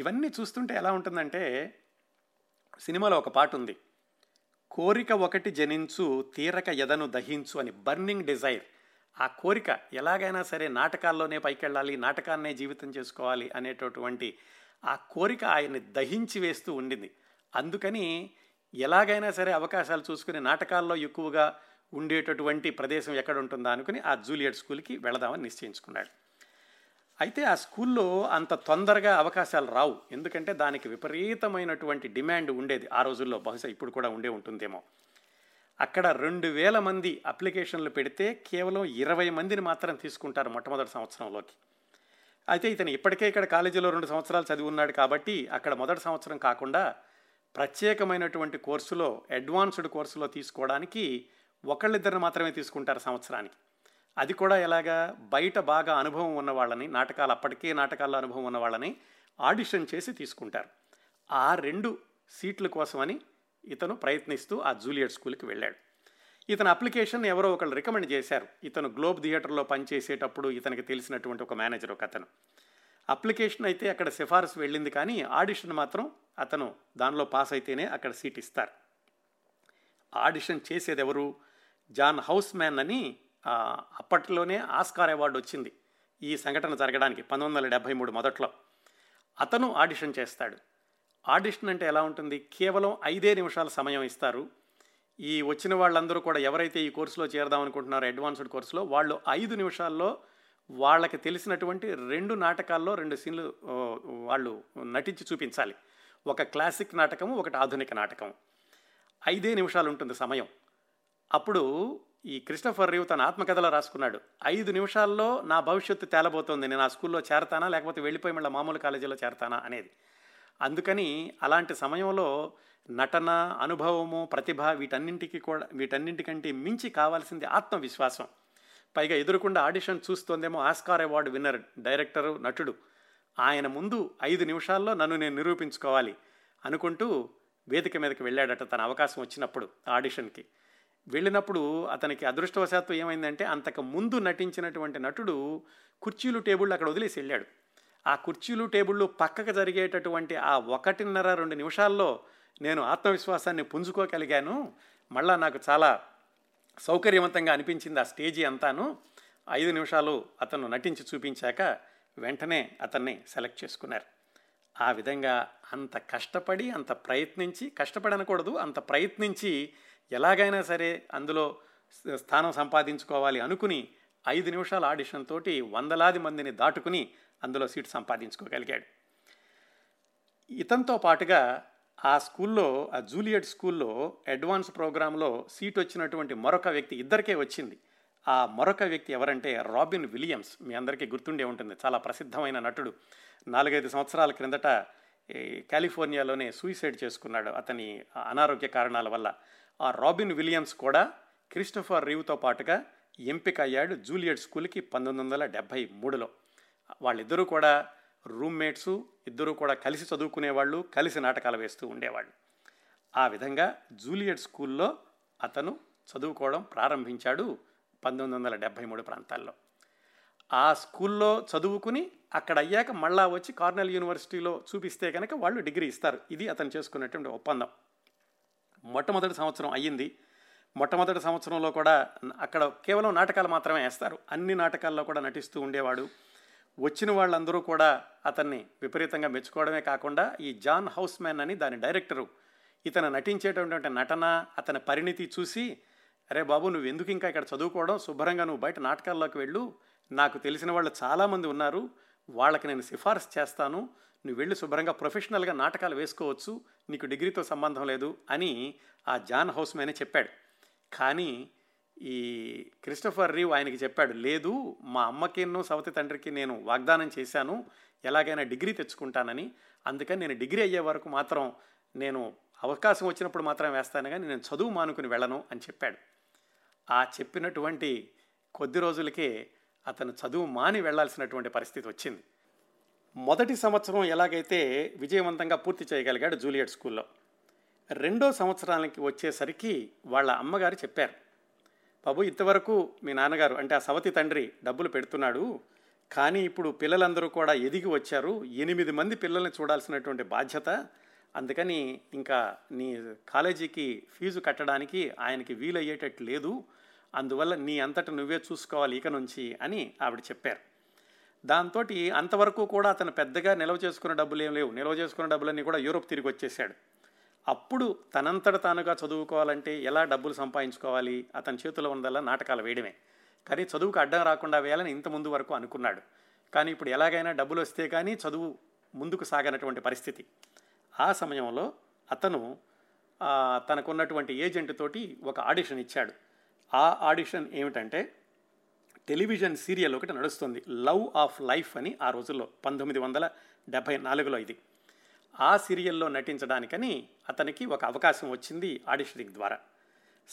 ఇవన్నీ చూస్తుంటే ఎలా ఉంటుందంటే, సినిమాలో ఒక పాట ఉంది, కోరిక ఒకటి జనించు తీరక ఎదను దహించు అని, బర్నింగ్ డిజైర్. ఆ కోరిక ఎలాగైనా సరే నాటకాల్లోనే పైకెళ్ళాలి, నాటకాన్నే జీవితం చేసుకోవాలి అనేటటువంటి ఆ కోరిక ఆయన్ని దహించి వేస్తూ ఉండింది. అందుకని ఎలాగైనా సరే అవకాశాలు చూసుకుని నాటకాల్లో ఎక్కువగా ఉండేటటువంటి ప్రదేశం ఎక్కడ ఉంటుందా అనుకుని ఆ జూలియట్ స్కూల్కి వెళదామని నిశ్చయించుకున్నాడు. అయితే ఆ స్కూల్లో అంత తొందరగా అవకాశాలు రావు, ఎందుకంటే దానికి విపరీతమైనటువంటి డిమాండ్ ఉండేది ఆ రోజుల్లో, బహుశా ఇప్పుడు కూడా ఉండే ఉంటుందేమో. అక్కడ రెండు వేల మంది అప్లికేషన్లు పెడితే కేవలం ఇరవై మందిని మాత్రం తీసుకుంటారు మొట్టమొదటి సంవత్సరంలోకి. అయితే ఇతను ఇప్పటికే ఇక్కడ కాలేజీలో రెండు సంవత్సరాలు చదివి ఉన్నాడు కాబట్టి అక్కడ మొదటి సంవత్సరం కాకుండా ప్రత్యేకమైనటువంటి కోర్సులో అడ్వాన్స్డ్ కోర్సులో తీసుకోవడానికి ఒకళ్ళిద్దరిని మాత్రమే తీసుకుంటారు సంవత్సరానికి. అది కూడా ఎలాగా, బయట బాగా అనుభవం ఉన్న వాళ్ళని, నాటకాలు అప్పటికే నాటకాల్లో అనుభవం ఉన్న వాళ్ళని ఆడిషన్ చేసి తీసుకుంటారు. ఆ రెండు సీట్ల కోసమని ఇతను ప్రయత్నిస్తూ ఆ జూలియట్ స్కూల్కి వెళ్ళాడు. ఇతను అప్లికేషన్ ఎవరో ఒకళ్ళు రికమెండ్ చేశారు. ఇతను గ్లోబ్ థియేటర్లో పనిచేసేటప్పుడు ఇతనికి తెలిసినటువంటి ఒక మేనేజర్ ఒక అతను. అప్లికేషన్ అయితే అక్కడ సిఫారసు వెళ్ళింది, కానీ ఆడిషన్ మాత్రం అతను దానిలో పాస్ అయితేనే అక్కడ సీట్ ఇస్తారు. ఆడిషన్ చేసేది ఎవరు, జాన్ హౌస్ మ్యాన్ అని, అప్పట్లోనే ఆస్కార్ అవార్డు వచ్చింది ఈ సంఘటన జరగడానికి, పంతొమ్మిది వందల డెబ్భై మూడు మొదట్లో. అతను ఆడిషన్ చేస్తాడు. ఆడిషన్ అంటే ఎలా ఉంటుంది, కేవలం ఐదే నిమిషాల సమయం ఇస్తారు. ఈ వచ్చిన వాళ్ళందరూ కూడా ఎవరైతే ఈ కోర్సులో చేరదాం అనుకుంటున్నారో అడ్వాన్స్డ్ కోర్సులో, వాళ్ళు ఐదు నిమిషాల్లో వాళ్ళకి తెలిసినటువంటి రెండు నాటకాల్లో రెండు సీన్లు వాళ్ళు నటించి చూపించాలి. ఒక క్లాసిక్ నాటకము, ఒకటి ఆధునిక నాటకం. ఐదే నిమిషాలు ఉంటుంది సమయం. అప్పుడు ఈ క్రిస్టోఫర్ రీవ్ తన ఆత్మకథలో రాసుకున్నాడు, ఐదు నిమిషాల్లో నా భవిష్యత్తు తేలబోతోంది, నేను ఆ స్కూల్లో చేరతానా లేకపోతే వెళ్ళిపోయి మళ్ళీ మామూలు కాలేజీలో చేరతానా అనేది. అందుకని అలాంటి సమయంలో నటన, అనుభవము, ప్రతిభ వీటన్నింటికి కూడా వీటన్నింటికంటే మించి కావాల్సింది ఆత్మవిశ్వాసం. పైగా ఎదురుకుండా ఆడిషన్ చూస్తోందేమో ఆస్కార్ అవార్డు విన్నర్ డైరెక్టరు, నటుడు, ఆయన ముందు ఐదు నిమిషాల్లో నన్ను నేను నిరూపించుకోవాలి అనుకుంటూ వేదిక మీదకి వెళ్ళాడట తన అవకాశం వచ్చినప్పుడు. ఆడిషన్కి వెళ్ళినప్పుడు అతనికి అదృష్టవశాత్తు ఏమైందంటే, అంతకు ముందు నటించినటువంటి నటుడు కుర్చీలు టేబుళ్ళు అక్కడ వదిలేసి వెళ్ళాడు. ఆ కుర్చీలు టేబుళ్ళు పక్కకు జరిగేటటువంటి ఆ ఒకటిన్నర రెండు నిమిషాల్లో నేను ఆత్మవిశ్వాసాన్ని పుంజుకోగలిగాను, మళ్ళీ నాకు చాలా సౌకర్యవంతంగా అనిపించింది ఆ స్టేజీ అంతాను. ఐదు నిమిషాలు అతను నటించి చూపించాక వెంటనే అతన్ని సెలెక్ట్ చేసుకున్నారు. ఆ విధంగా అంత కష్టపడి, అంత ప్రయత్నించి, కష్టపడనకూడదు, అంత ప్రయత్నించి ఎలాగైనా సరే అందులో స్థానం సంపాదించుకోవాలి అనుకుని ఐదు నిమిషాల ఆడిషన్ తోటి వందలాది మందిని దాటుకుని అందులో సీటు సంపాదించుకోగలిగాడు. ఇతనితో పాటుగా ఆ స్కూల్లో, ఆ జూలియట్ స్కూల్లో అడ్వాన్స్ ప్రోగ్రాంలో సీట్ వచ్చినటువంటి మరొక వ్యక్తి, ఇద్దరికే వచ్చింది. ఆ మరొక వ్యక్తి ఎవరంటే రాబిన్ విలియమ్స్. మీ అందరికీ గుర్తుండే ఉంటుంది, చాలా ప్రసిద్ధమైన నటుడు. నాలుగైదు సంవత్సరాల క్రిందట కాలిఫోర్నియాలోనే సూసైడ్ చేసుకున్నాడు అతని అనారోగ్య కారణాల వల్ల. ఆ రాబిన్ విలియమ్స్ కూడా క్రిస్టోఫర్ రీవ్తో పాటుగా ఎంపిక అయ్యాడు జూలియట్ స్కూల్కి పంతొమ్మిది వందల డెబ్భై మూడులో. వాళ్ళిద్దరూ కూడా రూమ్మేట్సు, ఇద్దరూ కూడా కలిసి చదువుకునేవాళ్ళు, కలిసి నాటకాలు వేస్తూ ఉండేవాళ్ళు. ఆ విధంగా జూలియట్ స్కూల్లో అతను చదువుకోవడం ప్రారంభించాడు పంతొమ్మిది వందల డెబ్భై మూడు ప్రాంతాల్లో. ఆ స్కూల్లో చదువుకుని అక్కడ అయ్యాక మళ్ళా వచ్చి కార్నెల్ యూనివర్సిటీలో చూపిస్తే కనుక వాళ్ళు డిగ్రీ ఇస్తారు. ఇది అతను చేసుకున్నటువంటి ఒప్పందం. మొట్టమొదటి సంవత్సరం అయ్యింది. మొట్టమొదటి సంవత్సరంలో కూడా అక్కడ కేవలం నాటకాలు మాత్రమే వేస్తారు. అన్ని నాటకాల్లో కూడా నటిస్తూ ఉండేవాడు. వచ్చిన వాళ్ళందరూ కూడా అతన్ని విపరీతంగా మెచ్చుకోవడమే కాకుండా, ఈ జాన్ హౌస్ మ్యాన్ అని దాని డైరెక్టరు, ఇతను నటించేటటువంటి నటన, అతని పరిణితి చూసి, అరే బాబు నువ్వు ఎందుకు ఇంకా ఇక్కడ చదువుకోవడం, శుభ్రంగా నువ్వు బయట నాటకాల్లోకి వెళ్ళు, నాకు తెలిసిన వాళ్ళు చాలామంది ఉన్నారు, వాళ్ళకి నేను సిఫార్సు చేస్తాను, నువ్వు వెళ్ళి శుభ్రంగా ప్రొఫెషనల్గా నాటకాలు వేసుకోవచ్చు, నీకు డిగ్రీతో సంబంధం లేదు అని ఆ జాన్ హౌస్ మ్యానే చెప్పాడు. కానీ ఈ క్రిస్టోఫర్ రీవ్ ఆయనకి చెప్పాడు, లేదు మా అమ్మకిను సవతి తండ్రికి నేను వాగ్దానం చేశాను ఎలాగైనా డిగ్రీ తెచ్చుకుంటానని, అందుకని నేను డిగ్రీ అయ్యే వరకు మాత్రం నేను అవకాశం వచ్చినప్పుడు మాత్రం వేస్తాను కానీ నేను చదువు మానుకుని వెళ్ళను అని చెప్పాడు. ఆ చెప్పినటువంటి కొద్ది రోజులకే అతను చదువు మాని వెళ్లాల్సినటువంటి పరిస్థితి వచ్చింది. మొదటి సంవత్సరం ఎలాగైతే విజయవంతంగా పూర్తి చేయగలిగాడు జూలియట్ స్కూల్లో, రెండో సంవత్సరానికి వచ్చేసరికి వాళ్ళ అమ్మగారు చెప్పారు, బాబు ఇంతవరకు మీ నాన్నగారు అంటే ఆ సవతి తండ్రి డబ్బులు పెడుతున్నాడు, కానీ ఇప్పుడు పిల్లలందరూ కూడా ఎదిగి వచ్చారు, ఎనిమిది మంది పిల్లల్ని చూడాల్సినటువంటి బాధ్యత, అందుకని ఇంకా నీ కాలేజీకి ఫీజు కట్టడానికి ఆయనకి వీలయ్యేటట్టు లేదు, అందువల్ల నీ అంతటా నువ్వే చూసుకోవాలి ఇక నుంచి అని ఆవిడ చెప్పారు. దాంతో అంతవరకు కూడా అతను పెద్దగా నిల్వ చేసుకున్న డబ్బులు ఏం లేవు, నిల్వ చేసుకున్న డబ్బులన్నీ కూడా యూరోప్ తిరిగి వచ్చేసాడు. అప్పుడు తనంతట తానుగా చదువుకోవాలంటే ఎలా డబ్బులు సంపాదించుకోవాలి, అతని చేతిలో ఉన్నదల్లా నాటకాలు వేయడమే, కానీ చదువుకు అడ్డం రాకుండా వేయాలని ఇంత ముందు వరకు అనుకున్నాడు. కానీ ఇప్పుడు ఎలాగైనా డబ్బులు వస్తే కానీ చదువు ముందుకు సాగనటువంటి పరిస్థితి. ఆ సమయంలో అతను తనకున్నటువంటి ఏజెంట్ తోటి ఒక ఆడిషన్ ఇచ్చాడు. ఆ ఆడిషన్ ఏమిటంటే టెలివిజన్ సీరియల్ ఒకటి నడుస్తుంది, లవ్ ఆఫ్ లైఫ్ అని, ఆ రోజుల్లో పంతొమ్మిది వందల డెబ్భై నాలుగులో ఇది. ఆ సీరియల్లో నటించడానికని అతనికి ఒక అవకాశం వచ్చింది ఆడిషనింగ్ ద్వారా.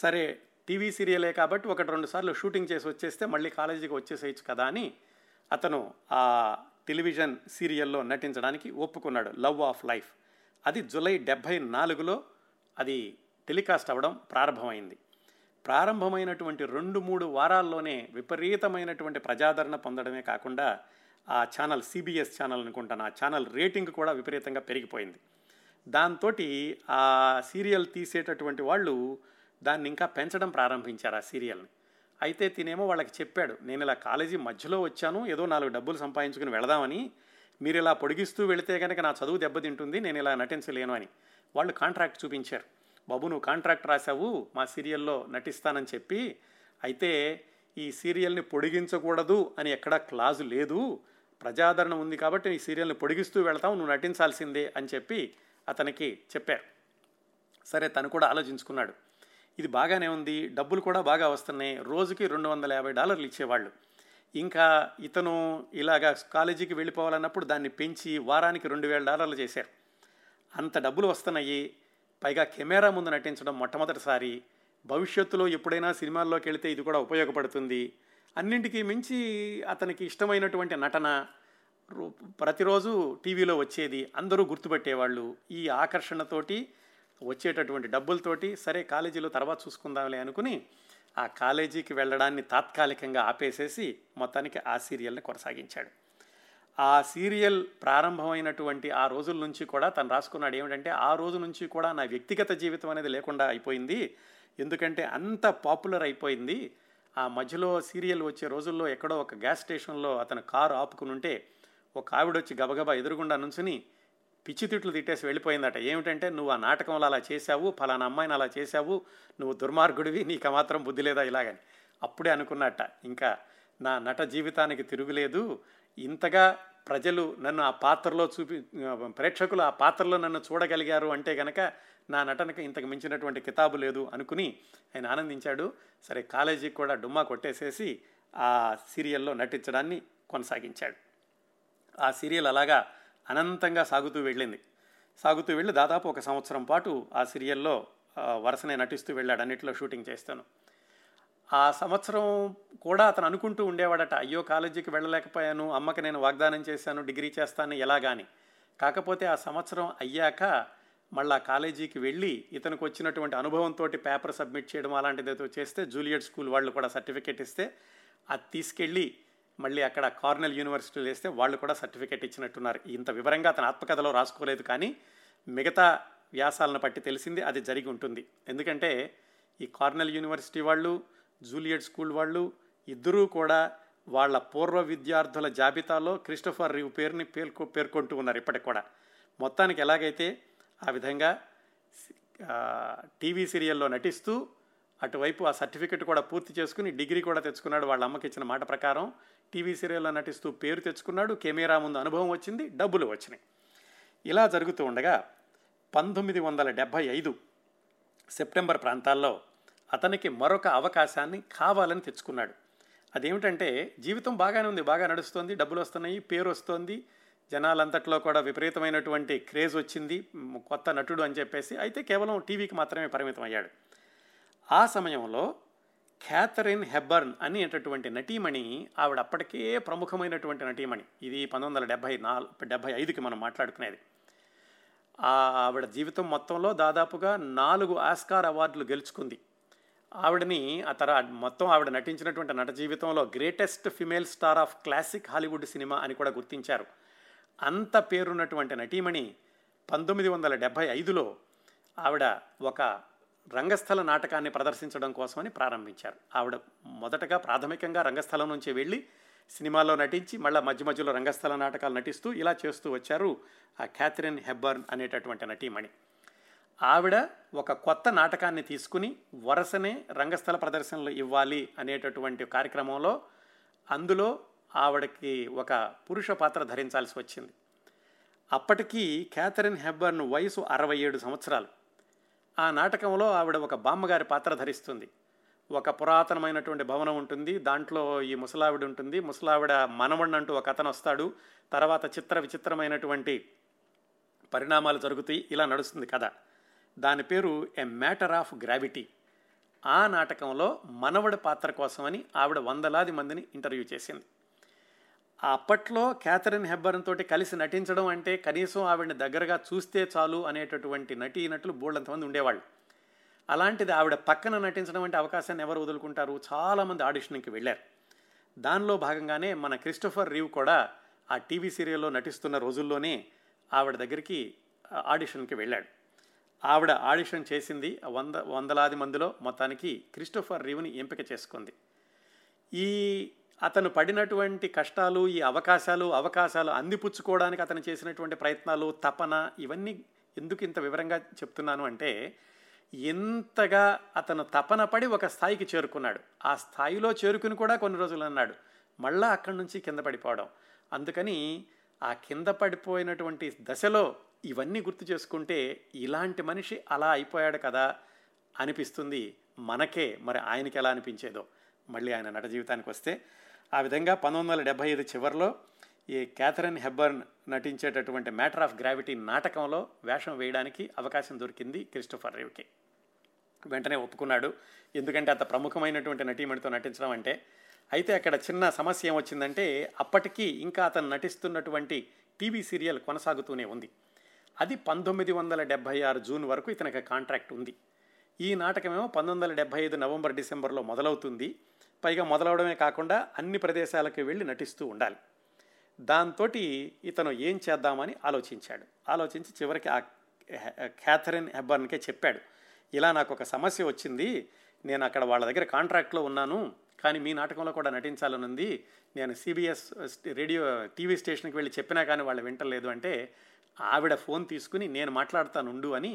సరే టీవీ సీరియలే కాబట్టి ఒకటి రెండు సార్లు షూటింగ్ చేసి వచ్చేస్తే మళ్ళీ కాలేజీకి వచ్చేసేయచ్చు కదా అని అతను ఆ టెలివిజన్ సీరియల్లో నటించడానికి ఒప్పుకున్నాడు, లవ్ ఆఫ్ లైఫ్. అది జూలై డెబ్భై నాలుగులో అది టెలికాస్ట్ అవ్వడం ప్రారంభమైంది. ప్రారంభమైనటువంటి రెండు మూడు వారాల్లోనే విపరీతమైనటువంటి ప్రజాదరణ పొందడమే కాకుండా ఆ ఛానల్ సిబిఎస్ ఛానల్ అనుకుంటాను, ఆ ఛానల్ రేటింగ్ కూడా విపరీతంగా పెరిగిపోయింది. దాంతో ఆ సీరియల్ తీసేటటువంటి వాళ్ళు దాన్ని ఇంకా పెంచడం ప్రారంభించారు ఆ సీరియల్ని. అయితే తినేమో వాళ్ళకి చెప్పాడు, నేను ఇలా కాలేజీ మధ్యలో వచ్చాను ఏదో నాలుగు డబ్బులు సంపాదించుకుని వెళదామని, మీరు ఇలా పొడిగిస్తూ వెళితే కనుక నా చదువు దెబ్బతింటుంది, నేను ఇలా నటించలేను అని. వాళ్ళు కాంట్రాక్ట్ చూపించారు, బాబు నువ్వు కాంట్రాక్ట్ రాసావు మా సీరియల్లో నటిస్తానని చెప్పి, అయితే ఈ సీరియల్ని పొడిగించకూడదు అని ఎక్కడా క్లాజు లేదు, ప్రజాదరణ ఉంది కాబట్టి ఈ సీరియల్ని పొడిగిస్తూ వెళ్తావు, నువ్వు నటించాల్సిందే అని చెప్పి అతనికి చెప్పారు. సరే తను కూడా ఆలోచించుకున్నాడు, ఇది బాగానే ఉంది, డబ్బులు కూడా బాగా వస్తున్నాయి, రోజుకి రెండు వందల యాభై డాలర్లు ఇచ్చేవాళ్ళు. ఇంకా ఇతను ఇలాగా కాలేజీకి వెళ్ళిపోవాలన్నప్పుడు దాన్ని పెంచి వారానికి రెండు వేల డాలర్లు చేశారు. అంత డబ్బులు వస్తున్నాయి, పైగా కెమెరా ముందు నటించడం మొట్టమొదటిసారి, భవిష్యత్తులో ఎప్పుడైనా సినిమాల్లోకి వెళితే ఇది కూడా ఉపయోగపడుతుంది. అన్నింటికీ మించి అతనికి ఇష్టమైనటువంటి నటన, ప్రతిరోజు టీవీలో వచ్చేది, అందరూ గుర్తుపెట్టేవాళ్ళు. ఈ ఆకర్షణతోటి వచ్చేటటువంటి డబ్బులతోటి సరే కాలేజీలో తర్వాత చూసుకుందాంలే అనుకుని ఆ కాలేజీకి వెళ్ళడాన్ని తాత్కాలికంగా ఆపేసేసి మొత్తానికి ఆ సీరియల్ని కొనసాగించాడు. ఆ సీరియల్ ప్రారంభమైనటువంటి ఆ రోజుల నుంచి కూడా తను రాసుకున్నాడు ఏమిటంటే, ఆ రోజు నుంచి కూడా నా వ్యక్తిగత జీవితం అనేది లేకుండా అయిపోయింది, ఎందుకంటే అంత పాపులర్ అయిపోయింది. ఆ మధ్యలో సీరియల్ వచ్చే రోజుల్లో ఎక్కడో ఒక గ్యాస్ స్టేషన్లో అతను కారు ఆపుకుని ఉంటే ఒక ఆవిడ వచ్చి గబగబా ఎదురుగుండా నుంచుని పిచ్చి తిట్లు తిట్టేసి వెళ్ళిపోయిందట. ఏమిటంటే, నువ్వు ఆ నాటకంలో అలా చేశావు, ఫలానా అమ్మాయిని అలా చేశావు, నువ్వు దుర్మార్గుడివి, నీకు మాత్రం బుద్ధి లేదా ఇలాగని. అప్పుడే అనుకున్నట్ట, ఇంకా నా నట జీవితానికి తిరుగులేదు, ఇంతగా ప్రజలు నన్ను ఆ పాత్రలో చూపి ప్రేక్షకులు ఆ పాత్రలో నన్ను చూడగలిగారు అంటే కనుక నా నటనకు ఇంతకు మించినటువంటి కితాబు లేదు అనుకుని ఆయన ఆనందించాడు. సరే కాలేజీకి కూడా డుమ్మా కొట్టేసేసి ఆ సీరియల్లో నటించడాన్ని కొనసాగించాడు. ఆ సీరియల్ అలాగా అనంతంగా సాగుతూ వెళ్ళింది, సాగుతూ వెళ్ళి దాదాపు ఒక సంవత్సరం పాటు ఆ సీరియల్లో వరుసనే నటిస్తూ వెళ్ళాడు, అన్నింటిలో షూటింగ్ చేస్తాను. ఆ సంవత్సరం కూడా అతను అనుకుంటూ ఉండేవాడట, అయ్యో కాలేజీకి వెళ్ళలేకపోయాను, అమ్మకి నేను వాగ్దానం చేశాను డిగ్రీ చేస్తాను ఎలాగాని. కాకపోతే ఆ సంవత్సరం అయ్యాక మళ్ళా కాలేజీకి వెళ్ళి ఇతనికి వచ్చినటువంటి అనుభవంతో పేపర్ సబ్మిట్ చేయడం అలాంటిది ఏదో చేస్తే జూలియట్ స్కూల్ వాళ్ళు కూడా సర్టిఫికేట్ ఇస్తే అది తీసుకెళ్ళి మళ్ళీ అక్కడ కార్నెల్ యూనివర్సిటీలో వేస్తే వాళ్ళు కూడా సర్టిఫికేట్ ఇచ్చినట్టున్నారు. ఇంత వివరంగా అతను ఆత్మకథలో రాసుకోలేదు, కానీ మిగతా వ్యాసాలను బట్టి తెలిసింది అది జరిగి ఉంటుంది. ఎందుకంటే ఈ కార్నెల్ యూనివర్సిటీ వాళ్ళు జూలియట్ స్కూల్ వాళ్ళు ఇద్దరూ కూడా వాళ్ళ పూర్వ విద్యార్థుల జాబితాలో క్రిస్టోఫర్ రీవ్ పేరుని పేర్కొ పేర్కొంటూ ఉన్నారు ఇప్పటికి కూడా. మొత్తానికి ఎలాగైతే ఆ విధంగా టీవీ సీరియల్లో నటిస్తూ అటువైపు ఆ సర్టిఫికెట్ కూడా పూర్తి చేసుకుని డిగ్రీ కూడా తెచ్చుకున్నాడు వాళ్ళ అమ్మకి ఇచ్చిన మాట ప్రకారం. టీవీ సీరియల్లో నటిస్తూ పేరు తెచ్చుకున్నాడు, కెమెరా ముందు అనుభవం వచ్చింది, డబ్బులు వచ్చినాయి. ఇలా జరుగుతూ ఉండగా పంతొమ్మిది వందల డెబ్భై ఐదు సెప్టెంబర్ ప్రాంతాల్లో అతనికి మరొక అవకాశాన్ని కావాలని తెచ్చుకున్నాడు. అదేమిటంటే జీవితం బాగానే ఉంది, బాగా నడుస్తుంది, డబ్బులు వస్తున్నాయి, పేరు వస్తుంది, జనాలంతట్లో కూడా విపరీతమైనటువంటి క్రేజ్ వచ్చింది, కొత్త నటుడు అని చెప్పేసి. అయితే కేవలం టీవీకి మాత్రమే పరిమితం అయ్యాడు. ఆ సమయంలో క్యాథరిన్ హెబ్బర్న్ అనేటటువంటి నటీమణి, ఆవిడ అప్పటికే ప్రముఖమైనటువంటి నటీమణి, ఇది పంతొమ్మిది వందల డెబ్భై నాలుగు డెబ్భై ఐదుకి మనం మాట్లాడుకునేది. ఆవిడ జీవితం మొత్తంలో దాదాపుగా నాలుగు ఆస్కార్ అవార్డులు గెలుచుకుంది. ఆవిడని ఆ తర మొత్తం ఆవిడ నటించినటువంటి నట జీవితంలో greatest female star of classic Hollywood cinema అని కూడా గుర్తించారు. అంత పేరున్నటువంటి నటీమణి పంతొమ్మిది వందల డెబ్భై ఐదులో ఆవిడ ఒక రంగస్థల నాటకాన్ని ప్రదర్శించడం కోసమని ప్రారంభించారు. ఆవిడ మొదటగా ప్రాథమికంగా రంగస్థలం నుంచి వెళ్ళి సినిమాలో నటించి మళ్ళీ మధ్య మధ్యలో రంగస్థల నాటకాలు నటిస్తూ ఇలా చేస్తూ వచ్చారు ఆ క్యాథరిన్ హెబ్బర్న్ అనేటటువంటి నటీమణి. ఆవిడ ఒక కొత్త నాటకాన్ని తీసుకుని వరుసనే రంగస్థల ప్రదర్శనలు ఇవ్వాలి అనేటటువంటి కార్యక్రమంలో అందులో ఆవిడకి ఒక పురుష పాత్ర ధరించాల్సి వచ్చింది. అప్పటికీ క్యాథరిన్ హెబ్బర్న్ వయసు అరవై ఏడు సంవత్సరాలు. ఆ నాటకంలో ఆవిడ ఒక బామ్మగారి పాత్ర ధరిస్తుంది. ఒక పురాతనమైనటువంటి భవనం ఉంటుంది, దాంట్లో ఈ ముసలావిడ ఉంటుంది, ముసలావిడ మనవణ్ణి అంటూ ఒక అతను వస్తాడు, తర్వాత చిత్ర విచిత్రమైనటువంటి పరిణామాలు జరుగుతాయి, ఇలా నడుస్తుంది కథ. దాని పేరు ఎ మ్యాటర్ ఆఫ్ గ్రావిటీ. ఆ నాటకంలో మనవడి పాత్ర కోసమని ఆవిడ వందలాది మందిని ఇంటర్వ్యూ చేసింది. అప్పట్లో క్యాథరిన్ హెబ్బర్న్ తోటి కలిసి నటించడం అంటే కనీసం ఆవిడని దగ్గరగా చూస్తే చాలు అనేటటువంటి నటీ నటులు బోల్డంతమంది ఉండేవాళ్ళు. అలాంటిది ఆవిడ పక్కన నటించడం అంటే అవకాశాన్ని ఎవరు వదులుకుంటారు? చాలామంది ఆడిషన్కి వెళ్ళారు. దానిలో భాగంగానే మన క్రిస్టోఫర్ రీవ్ కూడా ఆ టీవీ సీరియల్లో నటిస్తున్న రోజుల్లోనే ఆవిడ దగ్గరికి ఆడిషన్కి వెళ్ళాడు. ఆవిడ ఆడిషన్ చేసింది. వంద వందలాది మందిలో మొత్తానికి క్రిస్టోఫర్ రీవ్ని ఎంపిక చేసుకుంది. ఈ అతను పడినటువంటి కష్టాలు, ఈ అవకాశాలు అవకాశాలు అందిపుచ్చుకోవడానికి అతను చేసినటువంటి ప్రయత్నాలు, తపన, ఇవన్నీ ఎందుకు ఇంత వివరంగా చెప్తున్నాను అంటే ఎంతగా అతను తపన పడి ఒక స్థాయికి చేరుకున్నాడు. ఆ స్థాయిలో చేరుకుని కూడా కొన్ని రోజులు అన్నాడు మళ్ళా అక్కడి నుంచి కింద పడిపోవడం. అందుకని ఆ కింద పడిపోయినటువంటి దశలో ఇవన్నీ గుర్తు చేసుకుంటే ఇలాంటి మనిషి అలా అయిపోయాడు కదా అనిపిస్తుంది మనకే. మరి ఆయనకి ఎలా అనిపించేదో మళ్ళీ ఆయన నట జీవితానికి వస్తే ఆ విధంగా పంతొమ్మిది వందల డెబ్భై ఐదు చివరిలో ఈ క్యాథరిన్ హెబ్బర్న్ నటించేటటువంటి మ్యాటర్ ఆఫ్ గ్రావిటీ నాటకంలో వేషం వేయడానికి అవకాశం దొరికింది క్రిస్టోఫర్ రీవ్కి. వెంటనే ఒప్పుకున్నాడు, ఎందుకంటే అంత ప్రముఖమైనటువంటి నటీమణితో నటించడం అంటే. అయితే అక్కడ చిన్న సమస్య ఏమొచ్చిందంటే అప్పటికీ ఇంకా అతను నటిస్తున్నటువంటి టీవీ సీరియల్ కొనసాగుతూనే ఉంది. అది పంతొమ్మిది వందల డెబ్భై ఆరు జూన్ వరకు ఇతనికి కాంట్రాక్ట్ ఉంది. ఈ నాటకమేమో పంతొమ్మిది వందల డెబ్భై ఐదు నవంబర్ డిసెంబర్లో మొదలవుతుంది. పైగా మొదలవడమే కాకుండా అన్ని ప్రదేశాలకు వెళ్ళి నటిస్తూ ఉండాలి. దాంతో ఇతను ఏం చేద్దామని ఆలోచించాడు. ఆలోచించి చివరికి ఆ క్యాథరిన్ హెబ్బర్న్కే చెప్పాడు, ఇలా నాకు ఒక సమస్య వచ్చింది, నేను అక్కడ వాళ్ళ దగ్గర కాంట్రాక్ట్లో ఉన్నాను, కానీ మీ నాటకంలో కూడా నటించాలని ఉంది, నేను సిబిఎస్ రేడియో టీవీ స్టేషన్కి వెళ్ళి చెప్పినా కానీ వాళ్ళు వింటలేదు అంటే ఆవిడ ఫోన్ తీసుకుని నేను మాట్లాడతానుండు అని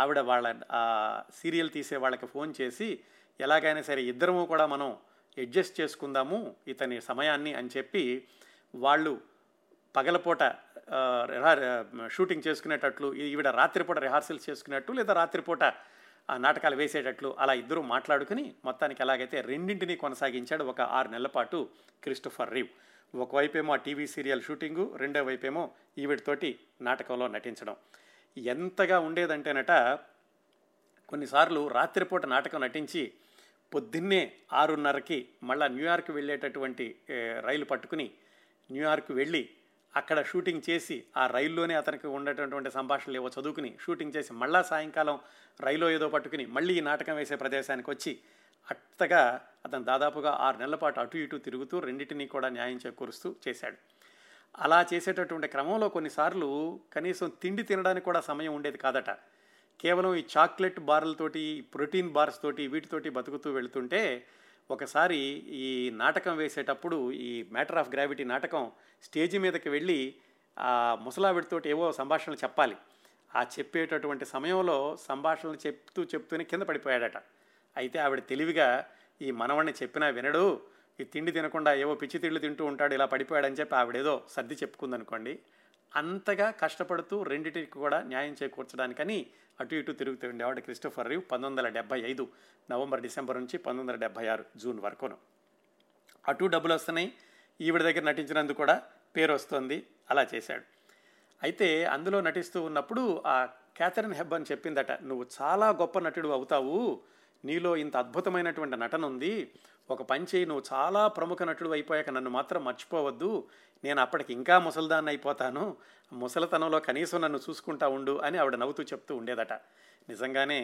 ఆవిడ వాళ్ళ సీరియల్ తీసే వాళ్ళకి ఫోన్ చేసి ఎలాగైనా సరే ఇద్దరము కూడా మనం అడ్జస్ట్ చేసుకుందాము ఇతని సమయాన్ని అని చెప్పి వాళ్ళు పగలపూట షూటింగ్ చేసుకునేటట్లు, ఈవిడ రాత్రిపూట రిహార్సల్స్ చేసుకునేట్టు, లేదా రాత్రిపూట నాటకాలు వేసేటట్లు అలా ఇద్దరూ మాట్లాడుకుని మొత్తానికి ఎలాగైతే రెండింటినీ కొనసాగించాడు ఒక ఆరు నెలల పాటు క్రిస్టోఫర్ రీవ్. ఒకవైపేమో ఆ టీవీ సీరియల్ షూటింగు, రెండో వైపేమో ఈవిడతోటి నాటకంలో నటించడం. ఎంతగా ఉండేదంటేనట కొన్నిసార్లు రాత్రిపూట నాటకం నటించి పొద్దున్నే ఆరున్నరకి మళ్ళీ న్యూయార్క్ వెళ్ళేటటువంటి రైలు పట్టుకుని న్యూయార్క్ వెళ్ళి అక్కడ షూటింగ్ చేసి ఆ రైల్లోనే అతనికి ఉండేటటువంటి సంభాషణలు ఏవో చదువుకుని షూటింగ్ చేసి మళ్ళీ సాయంకాలం రైలు ఏదో పట్టుకుని మళ్ళీ ఈ నాటకం వేసే ప్రదేశానికి వచ్చి అట్టగా అతను దాదాపుగా ఆరు నెలల పాటు అటు ఇటు తిరుగుతూ రెండింటినీ కూడా న్యాయం చేకూరుస్తూ చేశాడు. అలా చేసేటటువంటి క్రమంలో కొన్నిసార్లు కనీసం తిండి తినడానికి కూడా సమయం ఉండేది కాదట. కేవలం ఈ చాక్లెట్ బార్లతోటి, ప్రోటీన్ బార్స్ తోటి, వీటితోటి బతుకుతూ వెళుతుంటే ఒకసారి ఈ నాటకం వేసేటప్పుడు ఈ మ్యాటర్ ఆఫ్ గ్రావిటీ నాటకం స్టేజి మీదకి వెళ్ళి ఆ ముసలావిడితోటి ఏవో సంభాషణలు చెప్పాలి. ఆ చెప్పేటటువంటి సమయంలో సంభాషణలు చెప్తూ చెప్తూనే కింద పడిపోయాడట. అయితే ఆవిడ తెలివిగా ఈ మనవణ్ణి చెప్పినా వినడు, ఈ తిండి తినకుండా ఏవో పిచ్చి తిళ్ళు తింటూ ఉంటాడు, ఇలా పడిపోయాడని చెప్పి ఆవిడేదో సర్ది చెప్పుకుందనుకోండి, అంతగా కష్టపడుతూ రెండింటికి కూడా న్యాయం చేకూర్చడానికని అటు ఇటు తిరుగుతూ ఉండేవాడు క్రిస్టోఫర్ రీవ్ పంతొమ్మిది వందల డెబ్బై ఐదు నవంబర్ డిసెంబర్ నుంచి పంతొమ్మిది వందల డెబ్బై ఆరు జూన్ వరకును. అటు డబ్బులు వస్తున్నాయి, ఈవిడ దగ్గర నటించినందుకు కూడా పేరు వస్తుంది, అలా చేశాడు. అయితే అందులో నటిస్తూ ఉన్నప్పుడు ఆ క్యాథరిన్ హెబ్బర్న్ చెప్పిందట, నువ్వు చాలా గొప్ప నటుడు అవుతావు, నీలో ఇంత అద్భుతమైనటువంటి నటన ఉంది, ఒక పంచి నువ్వు చాలా ప్రముఖ నటుడు అయిపోయాక నన్ను మాత్రం మర్చిపోవద్దు, నేను అప్పటికి ఇంకా ముసలిదాన్ని అయిపోతాను, ముసలితనంలో కనీసం నన్ను చూసుకుంటా ఉండు అని ఆవిడ నవ్వుతూ చెప్తూ ఉండేదట. నిజంగానే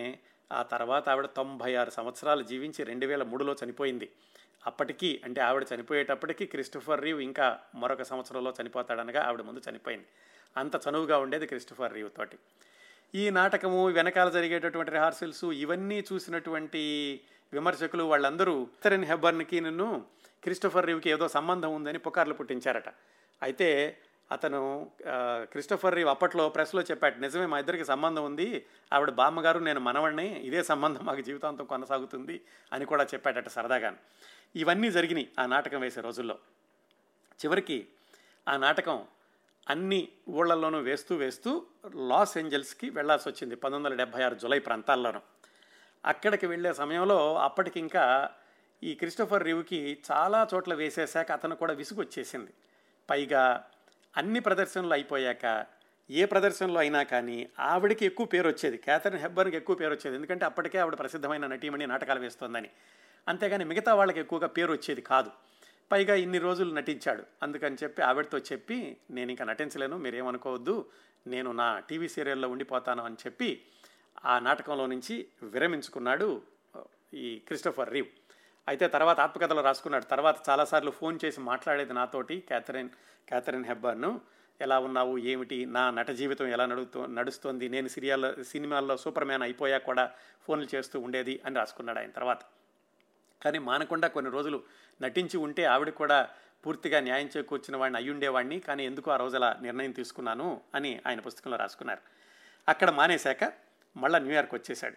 ఆ తర్వాత ఆవిడ తొంభై ఆరు సంవత్సరాలు జీవించి రెండు వేల మూడులో చనిపోయింది. అప్పటికి అంటే ఆవిడ చనిపోయేటప్పటికి క్రిస్టోఫర్ రీవ్ ఇంకా మరొక సంవత్సరంలో చనిపోతాడనగా ఆవిడ ముందు చనిపోయింది. అంత చనువుగా ఉండేది క్రిస్టోఫర్ రీవ్ తోటి. ఈ నాటకము వెనకాల జరిగేటటువంటి రిహార్సల్స్ ఇవన్నీ చూసినటువంటి విమర్శకులు వాళ్ళందరూ క్యాథరిన్ హెబ్బర్న్కి నిన్ను క్రిస్టోఫర్ రీవ్కి ఏదో సంబంధం ఉందని పుకార్లు పుట్టించారట. అయితే అతను క్రిస్టోఫర్ రీవ్ అప్పట్లో ప్రెస్లో చెప్పాడు, నిజమే మా ఇద్దరికి సంబంధం ఉంది, ఆవిడ బామ్మగారు, నేను మనవణ్ణి, ఇదే సంబంధం మాకు జీవితాంతం కొనసాగుతుంది అని కూడా చెప్పాడట సరదాగా. ఇవన్నీ జరిగినాయి ఆ నాటకం వేసే రోజుల్లో. చివరికి ఆ నాటకం అన్ని ఊళ్ళల్లోనూ వేస్తూ వేస్తూ లాస్ ఏంజల్స్కి వెళ్లాల్సి వచ్చింది పంతొమ్మిది వందల డెబ్బై ఆరు జూలై ప్రాంతాల్లోనూ. అక్కడికి వెళ్ళే సమయంలో అప్పటికి ఇంకా ఈ క్రిస్టోఫర్ రీవ్కి చాలా చోట్ల వేసేశాక అతను కూడా విసుగు వచ్చేసింది. పైగా అన్ని ప్రదర్శనలు అయిపోయాక ఏ ప్రదర్శనలో అయినా కానీ ఆవిడకి ఎక్కువ పేరు వచ్చేది, క్యాథరిన్ హెబ్బర్న్కి ఎక్కువ పేరు వచ్చేది, ఎందుకంటే అప్పటికే ఆవిడ ప్రసిద్ధమైన నటీమణి, నాటకాలు వేస్తోందని. అంతేగాని మిగతా వాళ్ళకి ఎక్కువగా పేరు వచ్చేది కాదు. పైగా ఇన్ని రోజులు నటించాడు, అందుకని చెప్పి ఆవిడతో చెప్పి నేను ఇంకా నటించలేను, మీరేమనుకోవద్దు, నేను నా టీవీ సీరియల్లో ఉండిపోతాను అని చెప్పి ఆ నాటకంలో నుంచి విరమించుకున్నాడు ఈ క్రిస్టోఫర్ రీవ్. అయితే తర్వాత ఆత్మకథలో రాసుకున్నాడు, తర్వాత చాలాసార్లు ఫోన్ చేసి మాట్లాడేది నాతోటి క్యాథరిన్ క్యాథరిన్ హెబ్బర్ను, ఎలా ఉన్నావు, ఏమిటి నా నట జీవితం, ఎలా నడుతూ నడుస్తోంది, నేను సీరియల్లో సినిమాల్లో సూపర్ మ్యాన్ అయిపోయా కూడా ఫోన్లు చేస్తూ ఉండేది అని రాసుకున్నాడు ఆయన తర్వాత. కానీ మానకుండా కొన్ని రోజులు నటించి ఉంటే ఆవిడ కూడా పూర్తిగా న్యాయం చేకూర్చిన వాడిని అయ్యుండేవాడిని, కానీ ఎందుకు ఆ రోజుల నిర్ణయం తీసుకున్నాను అని ఆయన పుస్తకంలో రాసుకున్నారు. అక్కడ మానేశాక మళ్ళీ న్యూయార్క్ వచ్చేసాడు.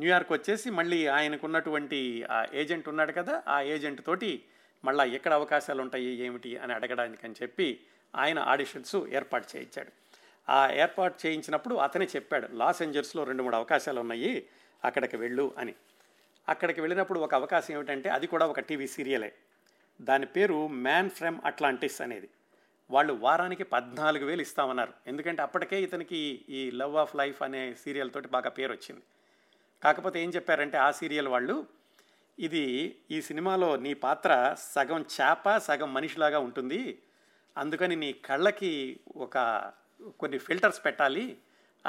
న్యూయార్క్ వచ్చేసి మళ్ళీ ఆయనకున్నటువంటి ఆ ఏజెంట్ ఉన్నాడు కదా, ఆ ఏజెంట్ తోటి మళ్ళీ ఎక్కడ అవకాశాలు ఉంటాయి ఏమిటి అని అడగడానికని చెప్పి ఆయన ఆడిషన్స్ ఏర్పాటు చేయించాడు. ఆ ఏర్పాటు చేయించినప్పుడు అతనే చెప్పాడు, లాస్ ఏంజల్స్లో రెండు మూడు అవకాశాలు ఉన్నాయి, అక్కడికి వెళ్ళు అని. అక్కడికి వెళ్ళినప్పుడు ఒక అవకాశం ఏమిటంటే అది కూడా ఒక టీవీ సీరియలే, దాని పేరు మ్యాన్ ఫ్రమ్ అట్లాంటిస్ అనేది. వాళ్ళు వారానికి పద్నాలుగు వేలు ఇస్తామన్నారు, ఎందుకంటే అప్పటికే ఇతనికి ఈ లవ్ ఆఫ్ లైఫ్ అనే సీరియల్ తోటి బాగా పేరు వచ్చింది. కాకపోతే ఏం చెప్పారంటే ఆ సీరియల్ వాళ్ళు, ఇది ఈ సినిమాలో నీ పాత్ర సగం చేప సగం మనిషిలాగా ఉంటుంది, అందుకని నీ కళ్ళకి ఒక కొన్ని ఫిల్టర్స్ పెట్టాలి,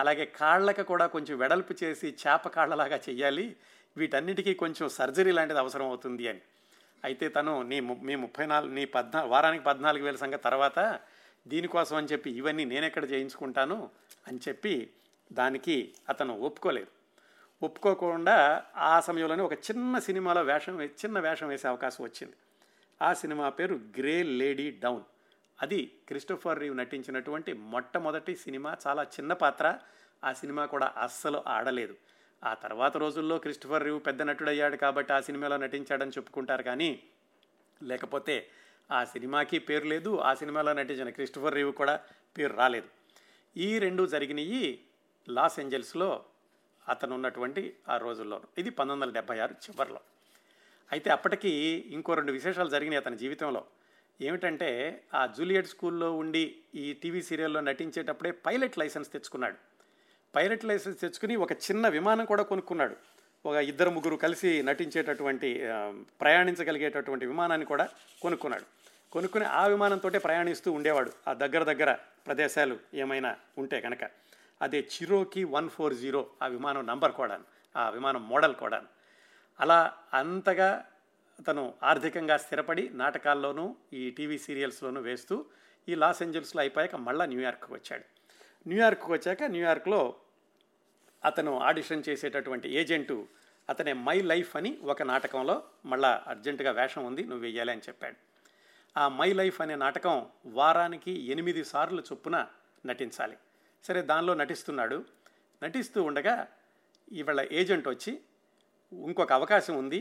అలాగే కాళ్ళకి కూడా కొంచెం వెడల్పు చేసి చేప కాళ్ళలాగా చెయ్యాలి, వీటన్నిటికీ కొంచెం సర్జరీ లాంటిది అవసరం అవుతుంది అని. అయితే తను నీ మీ ముప్పై నాలుగు నీ పద్నా వారానికి పద్నాలుగు వేల సంగతి తర్వాత, దీనికోసం అని చెప్పి ఇవన్నీ నేనెక్కడ చేయించుకుంటాను అని చెప్పి దానికి అతను ఒప్పుకోలేదు. ఒప్పుకోకుండా ఆ సమయంలోనే ఒక చిన్న సినిమాలో వేషం చిన్న వేషం వేసే అవకాశం వచ్చింది. ఆ సినిమా పేరు గ్రే లేడీ డౌన్. అది క్రిస్టోఫర్ రీవ్ నటించినటువంటి మొట్టమొదటి సినిమా, చాలా చిన్న పాత్ర, ఆ సినిమా కూడా అస్సలు ఆడలేదు. ఆ తర్వాత రోజుల్లో క్రిస్టోఫర్ రీవ్ పెద్ద నటుడయ్యాడు కాబట్టి ఆ సినిమాలో నటించాడని చెప్పుకుంటారు, కానీ లేకపోతే ఆ సినిమాకి పేరు లేదు, ఆ సినిమాలో నటించిన క్రిస్టోఫర్ రీవ్ కూడా పేరు రాలేదు. ఈ రెండు జరిగినవి లాస్ ఏంజల్స్లో అతను ఉన్నటువంటి ఆ రోజుల్లో, ఇది పంతొమ్మిది వందల డెబ్బై ఆరు చివరిలో. అయితే అప్పటికి ఇంకో రెండు విశేషాలు జరిగినాయి అతని జీవితంలో. ఏమిటంటే ఆ జూలియట్ స్కూల్లో ఉండి ఈ టీవీ సీరియల్లో నటించేటప్పుడే పైలట్ లైసెన్స్ తెచ్చుకున్నాడు. పైలట్ లైసెన్స్ తెచ్చుకుని ఒక చిన్న విమానం కూడా కొనుక్కున్నాడు, ఒక ఇద్దరు ముగ్గురు కలిసి నటించేటటువంటి ప్రయాణించగలిగేటటువంటి విమానాన్ని కూడా కొనుక్కున్నాడు. కొనుక్కుని ఆ విమానంతో ప్రయాణిస్తూ ఉండేవాడు ఆ దగ్గర దగ్గర ప్రదేశాలు ఏమైనా ఉంటే కనుక. అదే చిరోకి వన్ ఫోర్ జీరో ఆ విమానం నంబర్ కూడాను, ఆ విమానం మోడల్ కూడాను. అలా అంతగా అతను ఆర్థికంగా స్థిరపడి నాటకాల్లోనూ ఈ టీవీ సీరియల్స్లోనూ వేస్తూ ఈ లాస్ ఏంజల్స్లో అయిపోయాక మళ్ళీ న్యూయార్క్కి వచ్చాడు. న్యూయార్క్కి వచ్చాక న్యూయార్క్లో అతను ఆడిషన్ చేసేటటువంటి ఏజెంటు అతనే మై లైఫ్ అని ఒక నాటకంలో మళ్ళా అర్జెంటుగా వేషం ఉంది, నువ్వు వెయ్యాలి అని చెప్పాడు. ఆ మై లైఫ్ అనే నాటకం వారానికి ఎనిమిది సార్లు చొప్పున నటించాలి. సరే దానిలో నటిస్తున్నాడు. నటిస్తూ ఉండగా ఇవాళ ఏజెంట్ వచ్చి, ఇంకొక అవకాశం ఉంది,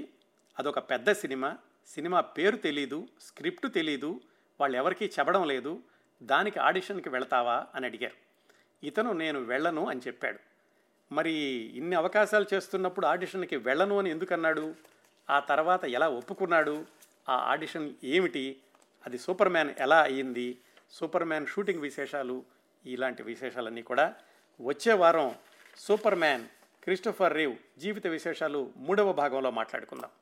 అదొక పెద్ద సినిమా, సినిమా పేరు తెలీదు, స్క్రిప్ట్ తెలీదు, వాళ్ళు ఎవరికీ చెప్పడం లేదు, దానికి ఆడిషన్కి వెళతావా అని అడిగారు. ఇతను నేను వెళ్ళను అని చెప్పాడు. మరి ఇన్ని అవకాశాలు చేస్తున్నప్పుడు ఆడిషన్కి వెళ్ళను అని ఎందుకన్నాడు? ఆ తర్వాత ఎలా ఒప్పుకున్నాడు? ఆ ఆడిషన్ ఏమిటి? అది సూపర్ మ్యాన్ ఎలా అయ్యింది? సూపర్ మ్యాన్ షూటింగ్ విశేషాలు, ఇలాంటి విశేషాలన్నీ కూడా వచ్చే వారం సూపర్ మ్యాన్ క్రిస్టోఫర్ రీవ్ జీవిత విశేషాలు మూడవ భాగంలో మాట్లాడుకుందాం.